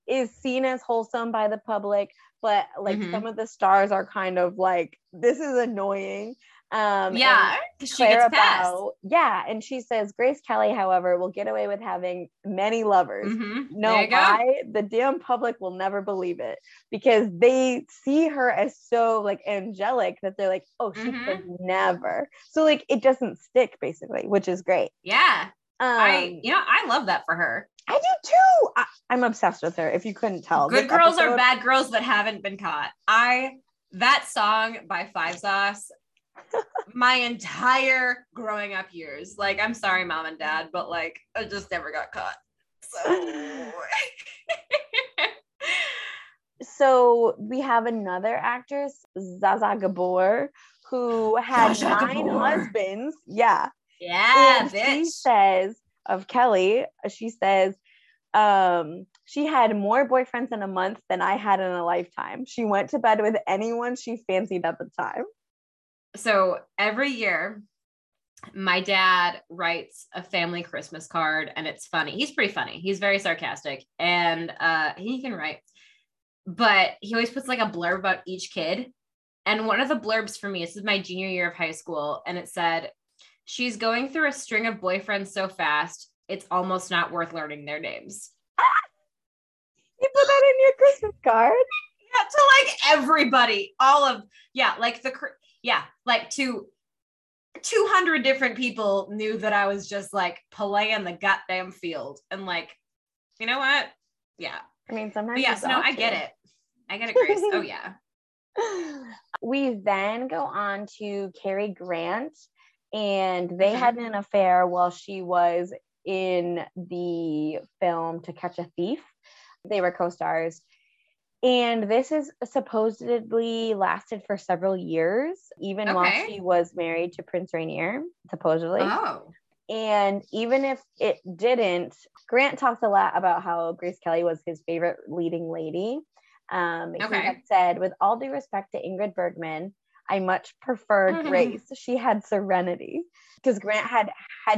is seen as wholesome by the public, but like some of the stars are kind of like, this is annoying. She gets passed. Yeah, and she says Grace Kelly, however, will get away with having many lovers. No lie, the damn public will never believe it, because they see her as so like angelic that they're like, oh, she could never. So like it doesn't stick, basically, which is great. Yeah, I love that for her. I do too. I'm obsessed with her. If you couldn't tell, good girls are bad girls that haven't been caught. That song by Five Sauce. My entire growing up years, like, I'm sorry, mom and dad, but like, I just never got caught. So, so we have another actress, Zaza Gabor, who had husbands. Yeah. Yeah. And bitch. She says of Kelly, she says, she had more boyfriends in a month than I had in a lifetime. She went to bed with anyone she fancied at the time. So every year, my dad writes a family Christmas card, and it's funny. He's pretty funny. He's very sarcastic, and he can write. But he always puts like a blurb about each kid. And one of the blurbs for me, this is my junior year of high school, and it said, she's going through a string of boyfriends so fast, it's almost not worth learning their names. You put that in your Christmas card? Yeah, to like everybody, like to 200 different people knew that I was just like Pelé in the goddamn field. And like, you know what? Yeah. I mean, sometimes. Yes, yeah, so no, I get it. I get it, Grace. Oh, yeah. We then go on to Cary Grant, and they had an affair while she was in the film To Catch a Thief. They were co-stars. And this is supposedly lasted for several years, even while she was married to Prince Rainier, supposedly. Oh. And even if it didn't, Grant talks a lot about how Grace Kelly was his favorite leading lady. He had said, with all due respect to Ingrid Bergman, I much preferred Grace. She had serenity. Because Grant had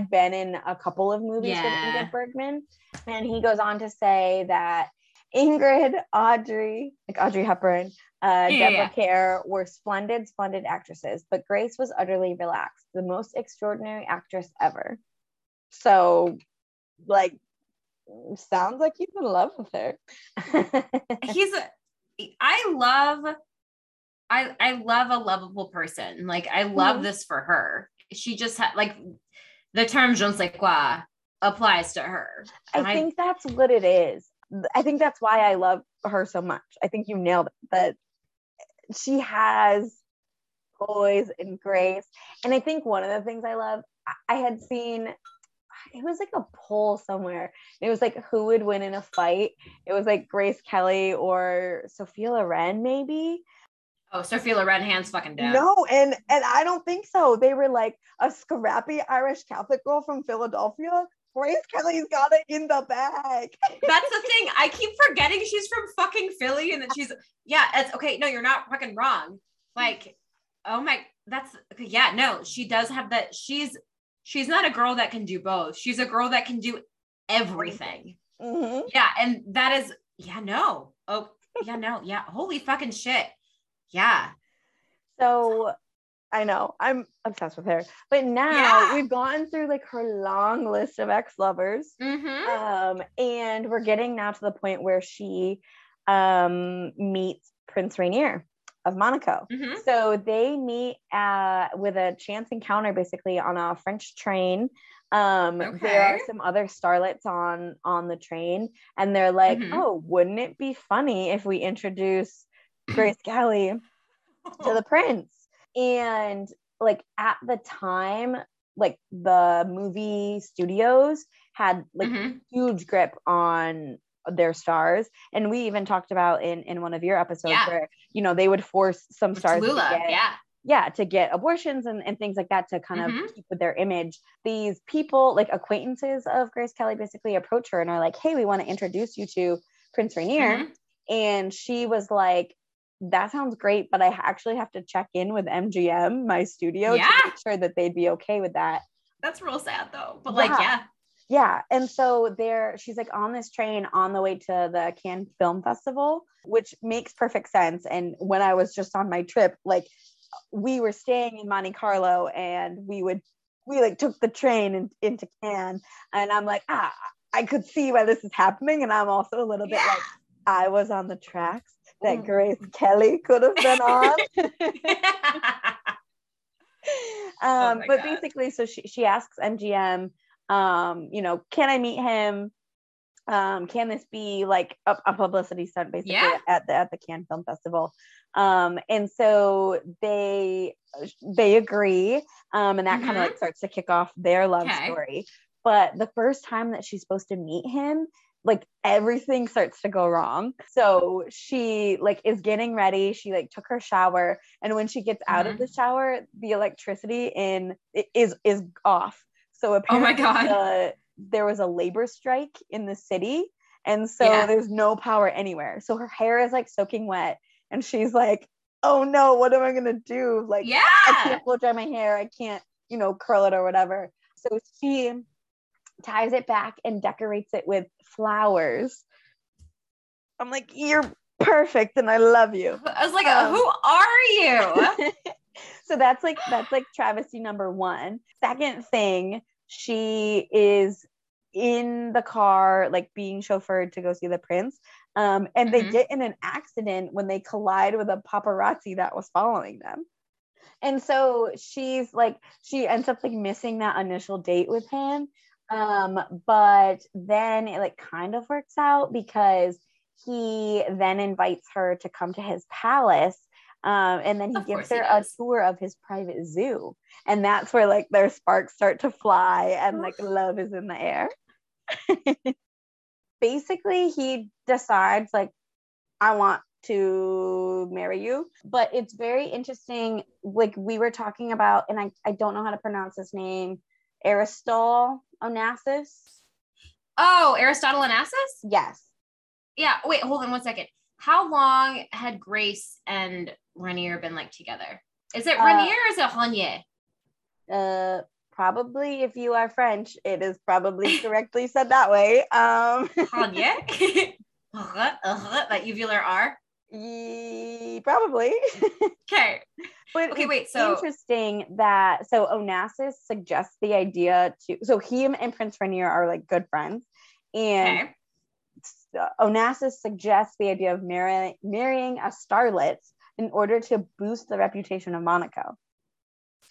been in a couple of movies with Ingrid Bergman. And he goes on to say that Ingrid, Audrey Hepburn, Deborah Kerr were splendid actresses, but Grace was utterly relaxed, the most extraordinary actress ever. So, like, sounds like he's in love with her. I love a lovable person. Like, I love this for her. She just had, like, the term je ne sais quoi applies to her. I think that's what it is. I think that's why I love her so much. I think you nailed it, that she has poise and grace. And I think one of the things I love, I had seen, it was like a poll somewhere. It was like, who would win in a fight? It was like Grace Kelly or Sophia Loren, maybe. Oh, Sophia Loren, hands fucking down. No, and I don't think so. They were like, a scrappy Irish Catholic girl from Philadelphia, Grace Kelly's got it in the bag. That's the thing. I keep forgetting she's from fucking Philly and that she's, yeah, it's okay. No, you're not fucking wrong. Like, oh my, that's, yeah, no, she does have that. She's not a girl that can do both. She's a girl that can do everything. Mm-hmm. Yeah. And that is, yeah, no. Oh, yeah, no. Yeah. Holy fucking shit. Yeah. So I know I'm obsessed with her, but now we've gone through like her long list of ex-lovers. Mm-hmm. And we're getting now to the point where she meets Prince Rainier of Monaco. Mm-hmm. So they meet with a chance encounter basically on a French train. Okay. There are some other starlets on the train and they're like, mm-hmm. oh, wouldn't it be funny if we introduce Grace Kelly to the prince? And like at the time, like the movie studios had like mm-hmm. huge grip on their stars, and we even talked about in one of your episodes where, you know, they would force some stars to get, to get abortions and things like that to kind mm-hmm. of keep with their image. These people, like acquaintances of Grace Kelly, basically approach her and are like, hey, we want to introduce you to Prince Rainier. Mm-hmm. And she was like, that sounds great, but I actually have to check in with MGM, my studio, to make sure that they'd be okay with that. That's real sad though, but like, yeah. And so she's like on this train on the way to the Cannes Film Festival, which makes perfect sense. And when I was just on my trip, like we were staying in Monte Carlo and we like took the train into Cannes, and I'm like, I could see why this is happening. And I'm also a little bit like, I was on the tracks that Grace Kelly could have been on. But basically, so she asks MGM, you know, can I meet him? Can this be like a publicity stunt basically at the Cannes Film Festival? And so they agree. And that mm-hmm. kind of like starts to kick off their love story. But the first time that she's supposed to meet him, like everything starts to go wrong. So she like is getting ready. She like took her shower, and when she gets out mm-hmm. of the shower, the electricity is off. So apparently, oh my God, there was a labor strike in the city, and so there's no power anywhere. So her hair is like soaking wet, and she's like, "Oh no, what am I gonna do? Like, I can't blow dry my hair. I can't, you know, curl it or whatever." So she ties it back and decorates it with flowers. I'm like, you're perfect and I love you. I was like, who are you? So that's like travesty number one. Second thing, she is in the car like being chauffeured to go see the prince, and mm-hmm. they get in an accident when they collide with a paparazzi that was following them. And so she ends up like missing that initial date with him. But then it like kind of works out because he then invites her to come to his palace. And then he gives her a tour of his private zoo. And that's where like their sparks start to fly and like love is in the air. Basically, he decides like, I want to marry you. But it's very interesting. Like we were talking about, and I don't know how to pronounce his name, Aristotle Onassis. Oh, Aristotle Onassis? Yes. Yeah. Wait, hold on one second. How long had Grace and Rainier been like together? Is it Rainier or is it Rainier? Probably, if you are French, it is probably correctly said that way. Rainier? That uvular R? Probably. Okay. But okay, wait, so interesting that Onassis suggests the idea to, so him and Prince Rainier are like good friends, and Onassis suggests the idea of marrying a starlet in order to boost the reputation of Monaco.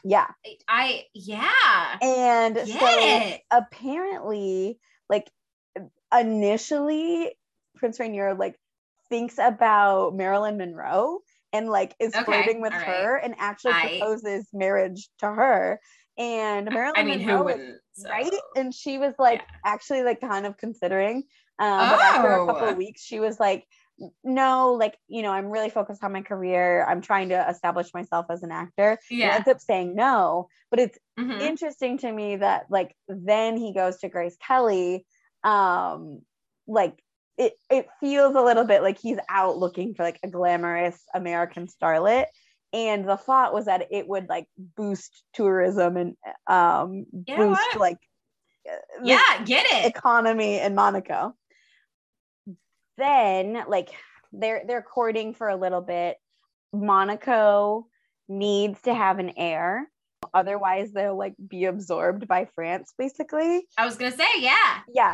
So apparently like initially Prince Rainier like thinks about Marilyn Monroe and like is flirting with her and actually proposes marriage to her. And Marilyn Monroe was, right? And she was like actually like kind of considering. But after a couple of weeks, she was like, no, like, you know, I'm really focused on my career. I'm trying to establish myself as an actor. Yeah. He ends up saying no. But it's interesting to me that like then he goes to Grace Kelly. Like it feels a little bit like he's out looking for like a glamorous American starlet. And the thought was that it would like boost tourism and boost like economy in Monaco. Then like they're courting for a little bit. Monaco needs to have an heir, otherwise they'll like be absorbed by France, basically. I was gonna say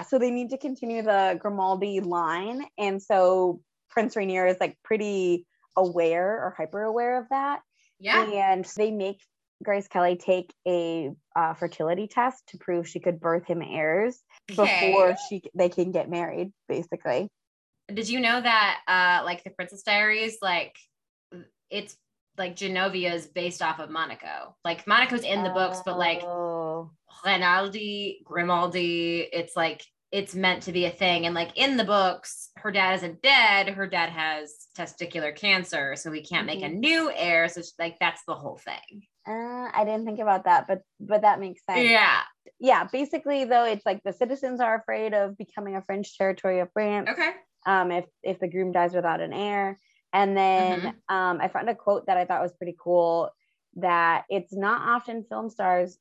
so they need to continue the Grimaldi line, and so Prince Rainier is like pretty aware or hyper aware of that, and they make Grace Kelly take a fertility test to prove she could birth him heirs before they can get married, basically. Did you know that like the Princess Diaries, like it's like Genovia is based off of Monaco. Like Monaco's in the books, but like Grimaldi, it's like it's meant to be a thing. And like in the books, her dad isn't dead. Her dad has testicular cancer, so he can't make a new heir. So like that's the whole thing. I didn't think about that, but that makes sense. Yeah. Basically, though, it's like the citizens are afraid of becoming a French territory of France. Okay. If the groom dies without an heir. And then I found a quote that I thought was pretty cool, that it's not often film stars'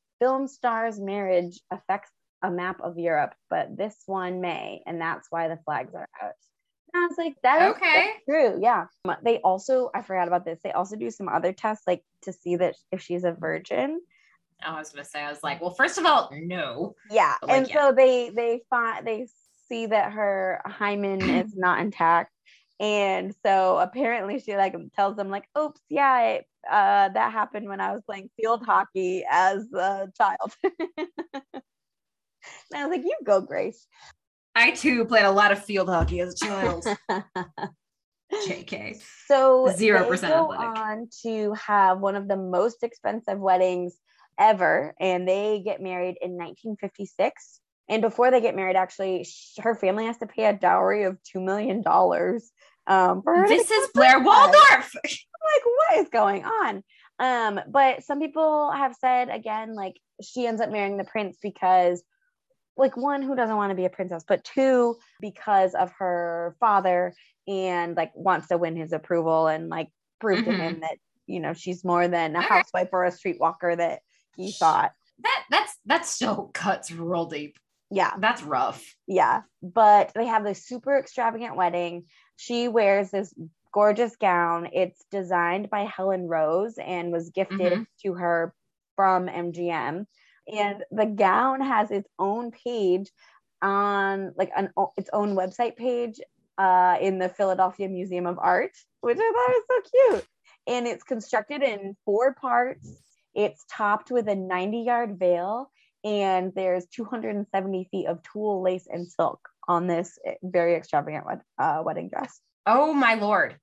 marriage affects a map of Europe, but this one may, and that's why the flags are out. And I was like, that is true. Yeah. They also, I forgot about this, they also do some other tests, like to see that if she's a virgin. I was going to say, I was like, well, first of all, no. Yeah. But and like, so they see that her hymen is not intact. And so apparently she like tells them like, oops, that happened when I was playing field hockey as a child. And I was like, you go, Grace. I too played a lot of field hockey as a child. JK. So 0% go athletic. On to have one of the most expensive weddings ever, and they get married in 1956. And before they get married, actually, her family has to pay a dowry of $2 million. This is Blair Waldorf. I'm like, what is going on? But some people have said again, like she ends up marrying the prince because, like, one, who doesn't want to be a princess, but two, because of her father, and like wants to win his approval and like prove to him that, you know, she's more than a housewife or a streetwalker that he thought. That still cuts real deep. Yeah. That's rough. Yeah. But they have this super extravagant wedding. She wears this gorgeous gown. It's designed by Helen Rose and was gifted to her from MGM. And the gown has its own page on like its own website page in the Philadelphia Museum of Art, which I thought was so cute. And it's constructed in 4 parts. It's topped with a 90-yard veil, and there's 270 feet of tulle, lace, and silk on this very extravagant wedding dress. Oh my Lord.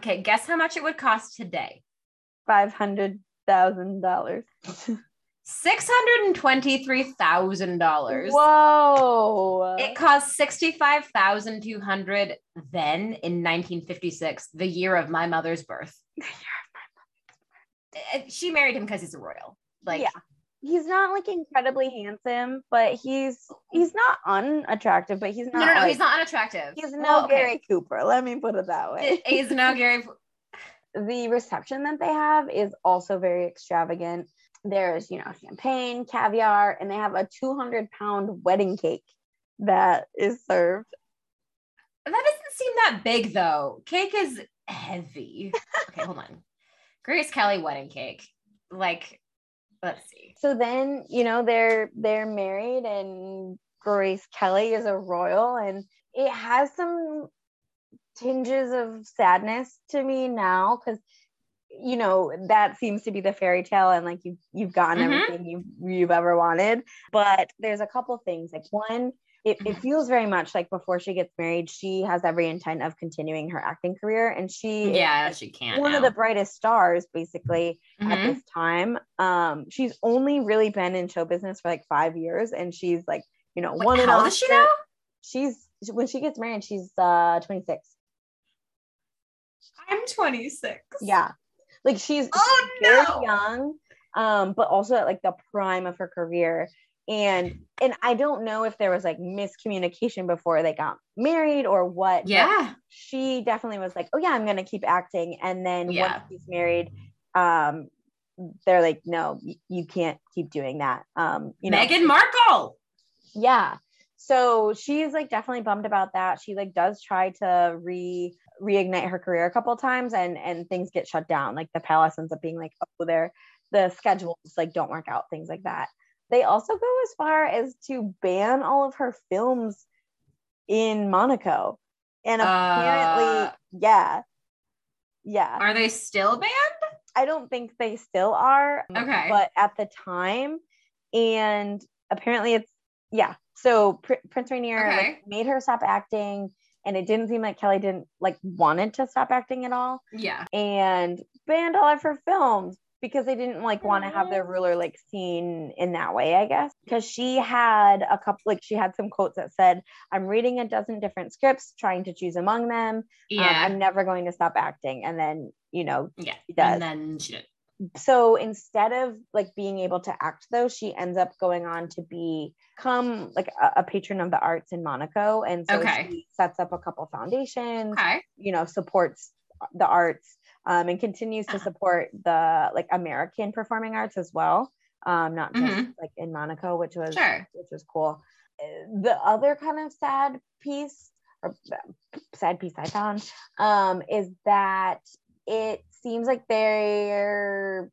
Okay. Guess how much it would cost today? $500,000. $623,000. Whoa! It cost $65,200 then in 1956, the year of my mother's birth. She married him because he's a royal. Like, yeah, he's not like incredibly handsome, but he's not unattractive. But he's not. No, like, he's not unattractive. He's no Gary Cooper. Let me put it that way. He's no Gary. The reception that they have is also very extravagant. There's, you know, champagne, caviar, and they have a 200-pound wedding cake that is served. That doesn't seem that big, though. Cake is heavy. Okay, hold on. Grace Kelly wedding cake. Like, let's see. So then, you know, they're married, and Grace Kelly is a royal, and it has some tinges of sadness to me now, because, you know, that seems to be the fairy tale, and like you've gotten everything you've ever wanted. But there's a couple things. Like, one, it feels very much like before she gets married, she has every intent of continuing her acting career, and she she can't. One of the brightest stars, basically, at this time. She's only really been in show business for like 5 years, and she's like, you know, one. How old is she now? She's, when she gets married, she's 26. I'm 26. Yeah, like she's very young, but also at like the prime of her career. And I don't know if there was like miscommunication before they got married or what. Yeah. She definitely was like, oh yeah, I'm going to keep acting. And then once she's married, they're like, no, you can't keep doing that. Meghan Markle. Yeah. So she's like definitely bummed about that. She like does try to reignite her career a couple of times, and things get shut down. Like the palace ends up being like, oh, the schedules like don't work out, things like that. They also go as far as to ban all of her films in Monaco. And apparently, yeah. Are they still banned? I don't think they still are. Okay. But at the time, and apparently it's, yeah. So Prince Rainier like, made her stop acting, and it didn't seem like Kelly didn't like wanted to stop acting at all. Yeah. And banned all of her films, because they didn't like want to have their ruler like seen in that way, I guess. Because she had a couple, like she had some quotes that said, I'm reading a dozen different scripts, trying to choose among them. Yeah. I'm never going to stop acting. And then, you know, she does. And then she did. So instead of like being able to act though, she ends up going on to become like a patron of the arts in Monaco. And so she sets up a couple foundations, you know, supports the arts. And continues to support the like American performing arts as well, not just like in Monaco, which was cool. The other kind of sad piece, or sad piece I found, is that it seems like their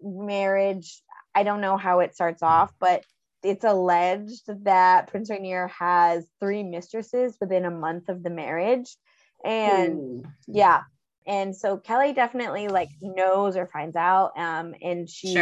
marriage, I don't know how it starts off, but it's alleged that Prince Rainier has 3 mistresses within a month of the marriage, and and so Kelly definitely like knows or finds out. And she,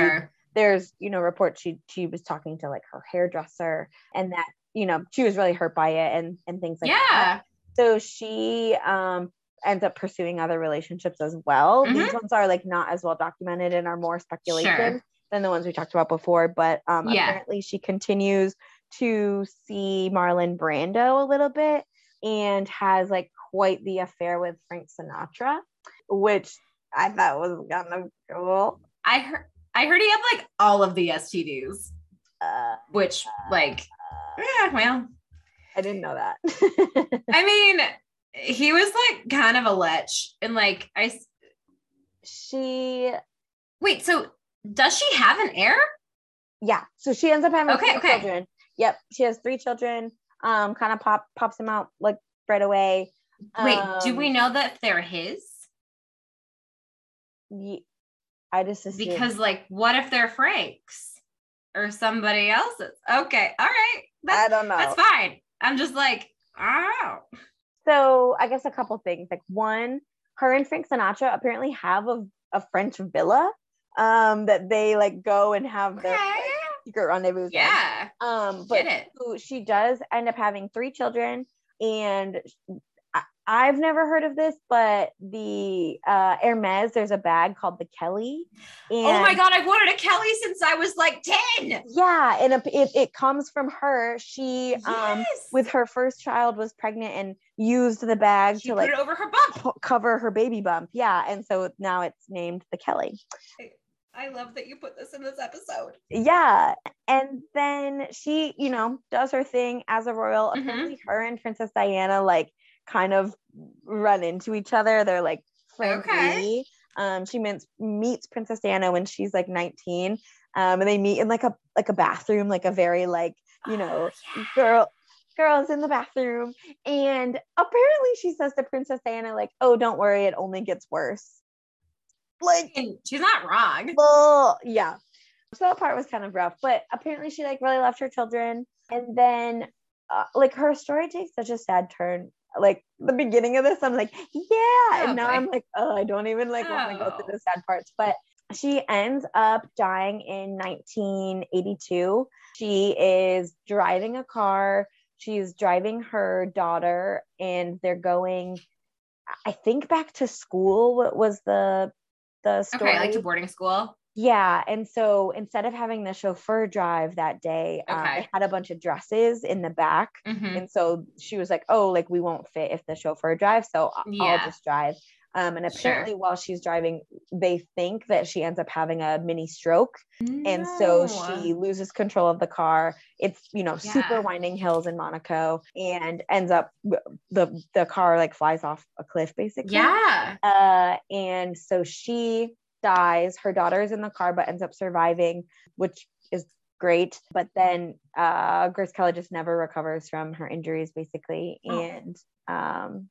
there's, you know, reports she was talking to like her hairdresser, and that, you know, she was really hurt by it and things like that. So she ends up pursuing other relationships as well. These ones are like not as well documented and are more speculation than the ones we talked about before. But apparently she continues to see Marlon Brando a little bit, and has like quite the affair with Frank Sinatra, which I thought was kind of cool. I heard he had like all of the STDs, which like, well, I didn't know that. I mean, he was like kind of a lech, and like wait, so does she have an heir? Yeah, so she ends up having three children. Yep, she has 3 children. Kind of pops them out like right away. Wait, do we know that they're his? I just assumed. Because like, what if they're Frank's or somebody else's? Okay, all right. I don't know. That's fine. I'm just like, oh. So I guess a couple things. Like one, her and Frank Sinatra apparently have a French villa that they like go and have their secret rendezvous. Yeah. But she does end up having 3 children. And I've never heard of this, but the Hermes, there's a bag called the Kelly. And oh my God, I've wanted a Kelly since I was like 10. Yeah, and it comes from her. She, with her first child, was pregnant and used the bag to like put it over her bump, cover her baby bump. Yeah, and so now it's named the Kelly. I love that you put this in this episode. Yeah. And then she, you know, does her thing as a royal. Apparently her and Princess Diana, like, kind of run into each other. They're, like, friendly. Okay. She meets Princess Diana when she's, like, 19. And they meet in, like, a bathroom, like, a very, like, you know, girls in the bathroom. And apparently she says to Princess Diana, like, oh, don't worry, it only gets worse. Like, and she's not wrong. Well, yeah. So that part was kind of rough, but apparently she like really loved her children. And then like her story takes such a sad turn. Like the beginning of this, I'm like, yeah. And now I'm like, oh, I don't even like want to go through the sad parts. But she ends up dying in 1982. She is driving a car She's driving her daughter and they're going, I think, back to school. What was the story? Okay, like to boarding school. Yeah. And so instead of having the chauffeur drive that day, I had a bunch of dresses in the back. Mm-hmm. And so she was like, oh, like we won't fit if the chauffeur drives. So I'll just drive. And apparently while she's driving, they think that she ends up having a mini stroke. No. And so she loses control of the car. It's, super winding hills in Monaco, and ends up the car like flies off a cliff basically. Yeah. And so she dies. Her daughter is in the car, but ends up surviving, which is great. But then Grace Kelly just never recovers from her injuries basically, and passes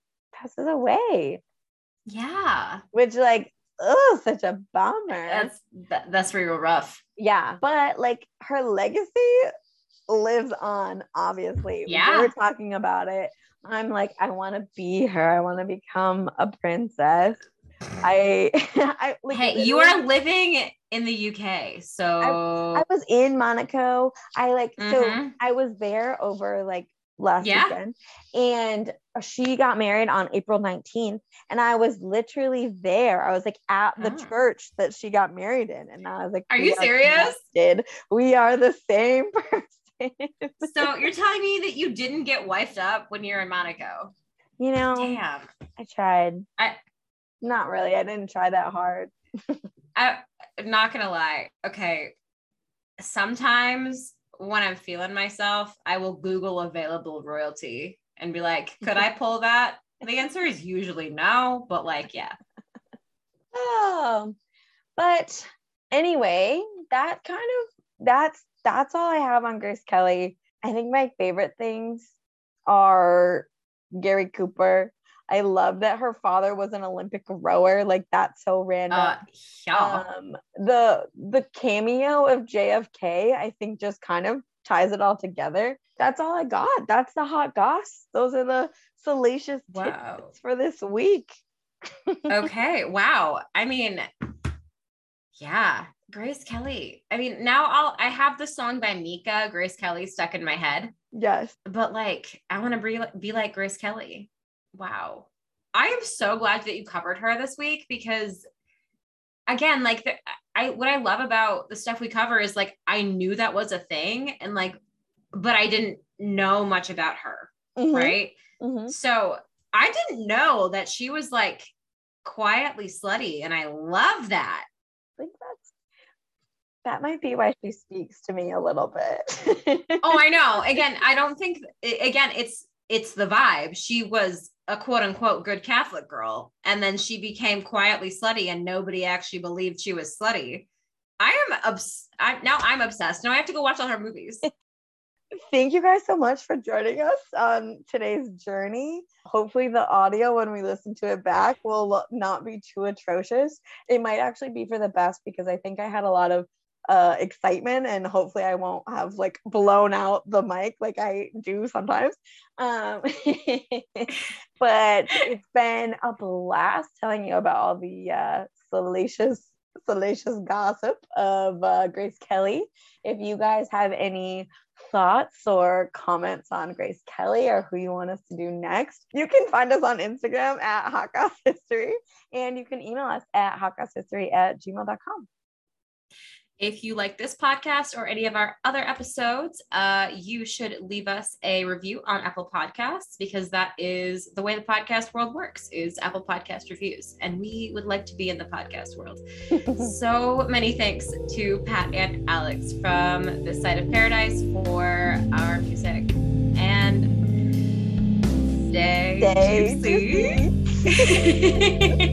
away. Yeah. Which such a bummer. That's real rough. Yeah. But her legacy lives on, obviously. Yeah. We're talking about it. I'm like, I want to be her. I want to become a princess. Hey, you are living in the UK. So I was in Monaco. So I was there over last weekend, and she got married on April 19th, and I was literally there. I was at the church that she got married in, and I was like, "Are you serious? We are the same person." So you're telling me that you didn't get wifed up when you're in Monaco? Damn. I tried. Not really. I didn't try that hard. I'm not gonna lie. Okay, sometimes when I'm feeling myself, I will Google available royalty and be like, could I pull that? And the answer is usually no, but yeah. Oh, but anyway, that's all I have on Grace Kelly. I think my favorite things are Gary Cooper. I love that her father was an Olympic rower. That's so random. Yeah. The cameo of JFK, I think, just kind of ties it all together. That's all I got. That's the hot goss. Those are the salacious tips for this week. Okay. Wow. I mean, yeah. Grace Kelly. I mean, now I have the song by Mika, Grace Kelly, stuck in my head. Yes. But I want to be like Grace Kelly. Wow. I am so glad that you covered her this week, because again, what I love about the stuff we cover is I knew that was a thing, and but I didn't know much about her. Mm-hmm. Right. Mm-hmm. So I didn't know that she was quietly slutty, and I love that. I think that might be why she speaks to me a little bit. Oh, I know. Again, I don't think, it's the vibe. She was a quote unquote good Catholic girl, and then she became quietly slutty, and nobody actually believed she was slutty. I'm obsessed. Now I have to go watch all her movies. Thank you guys so much for joining us on today's journey. Hopefully the audio, when we listen to it back, will not be too atrocious. It might actually be for the best, because I think I had a lot of excitement, and hopefully I won't have blown out the mic like I do sometimes. But it's been a blast telling you about all the salacious gossip of Grace Kelly. If you guys have any thoughts or comments on Grace Kelly or who you want us to do next, you can find us on Instagram at Hot Goss History, and you can email us at hotgosshistory@gmail.com. If you like this podcast or any of our other episodes, you should leave us a review on Apple Podcasts, because that is the way the podcast world works, is Apple Podcast reviews. And we would like to be in the podcast world. So many thanks to Pat and Alex from This Side of Paradise for our music. And stay juicy.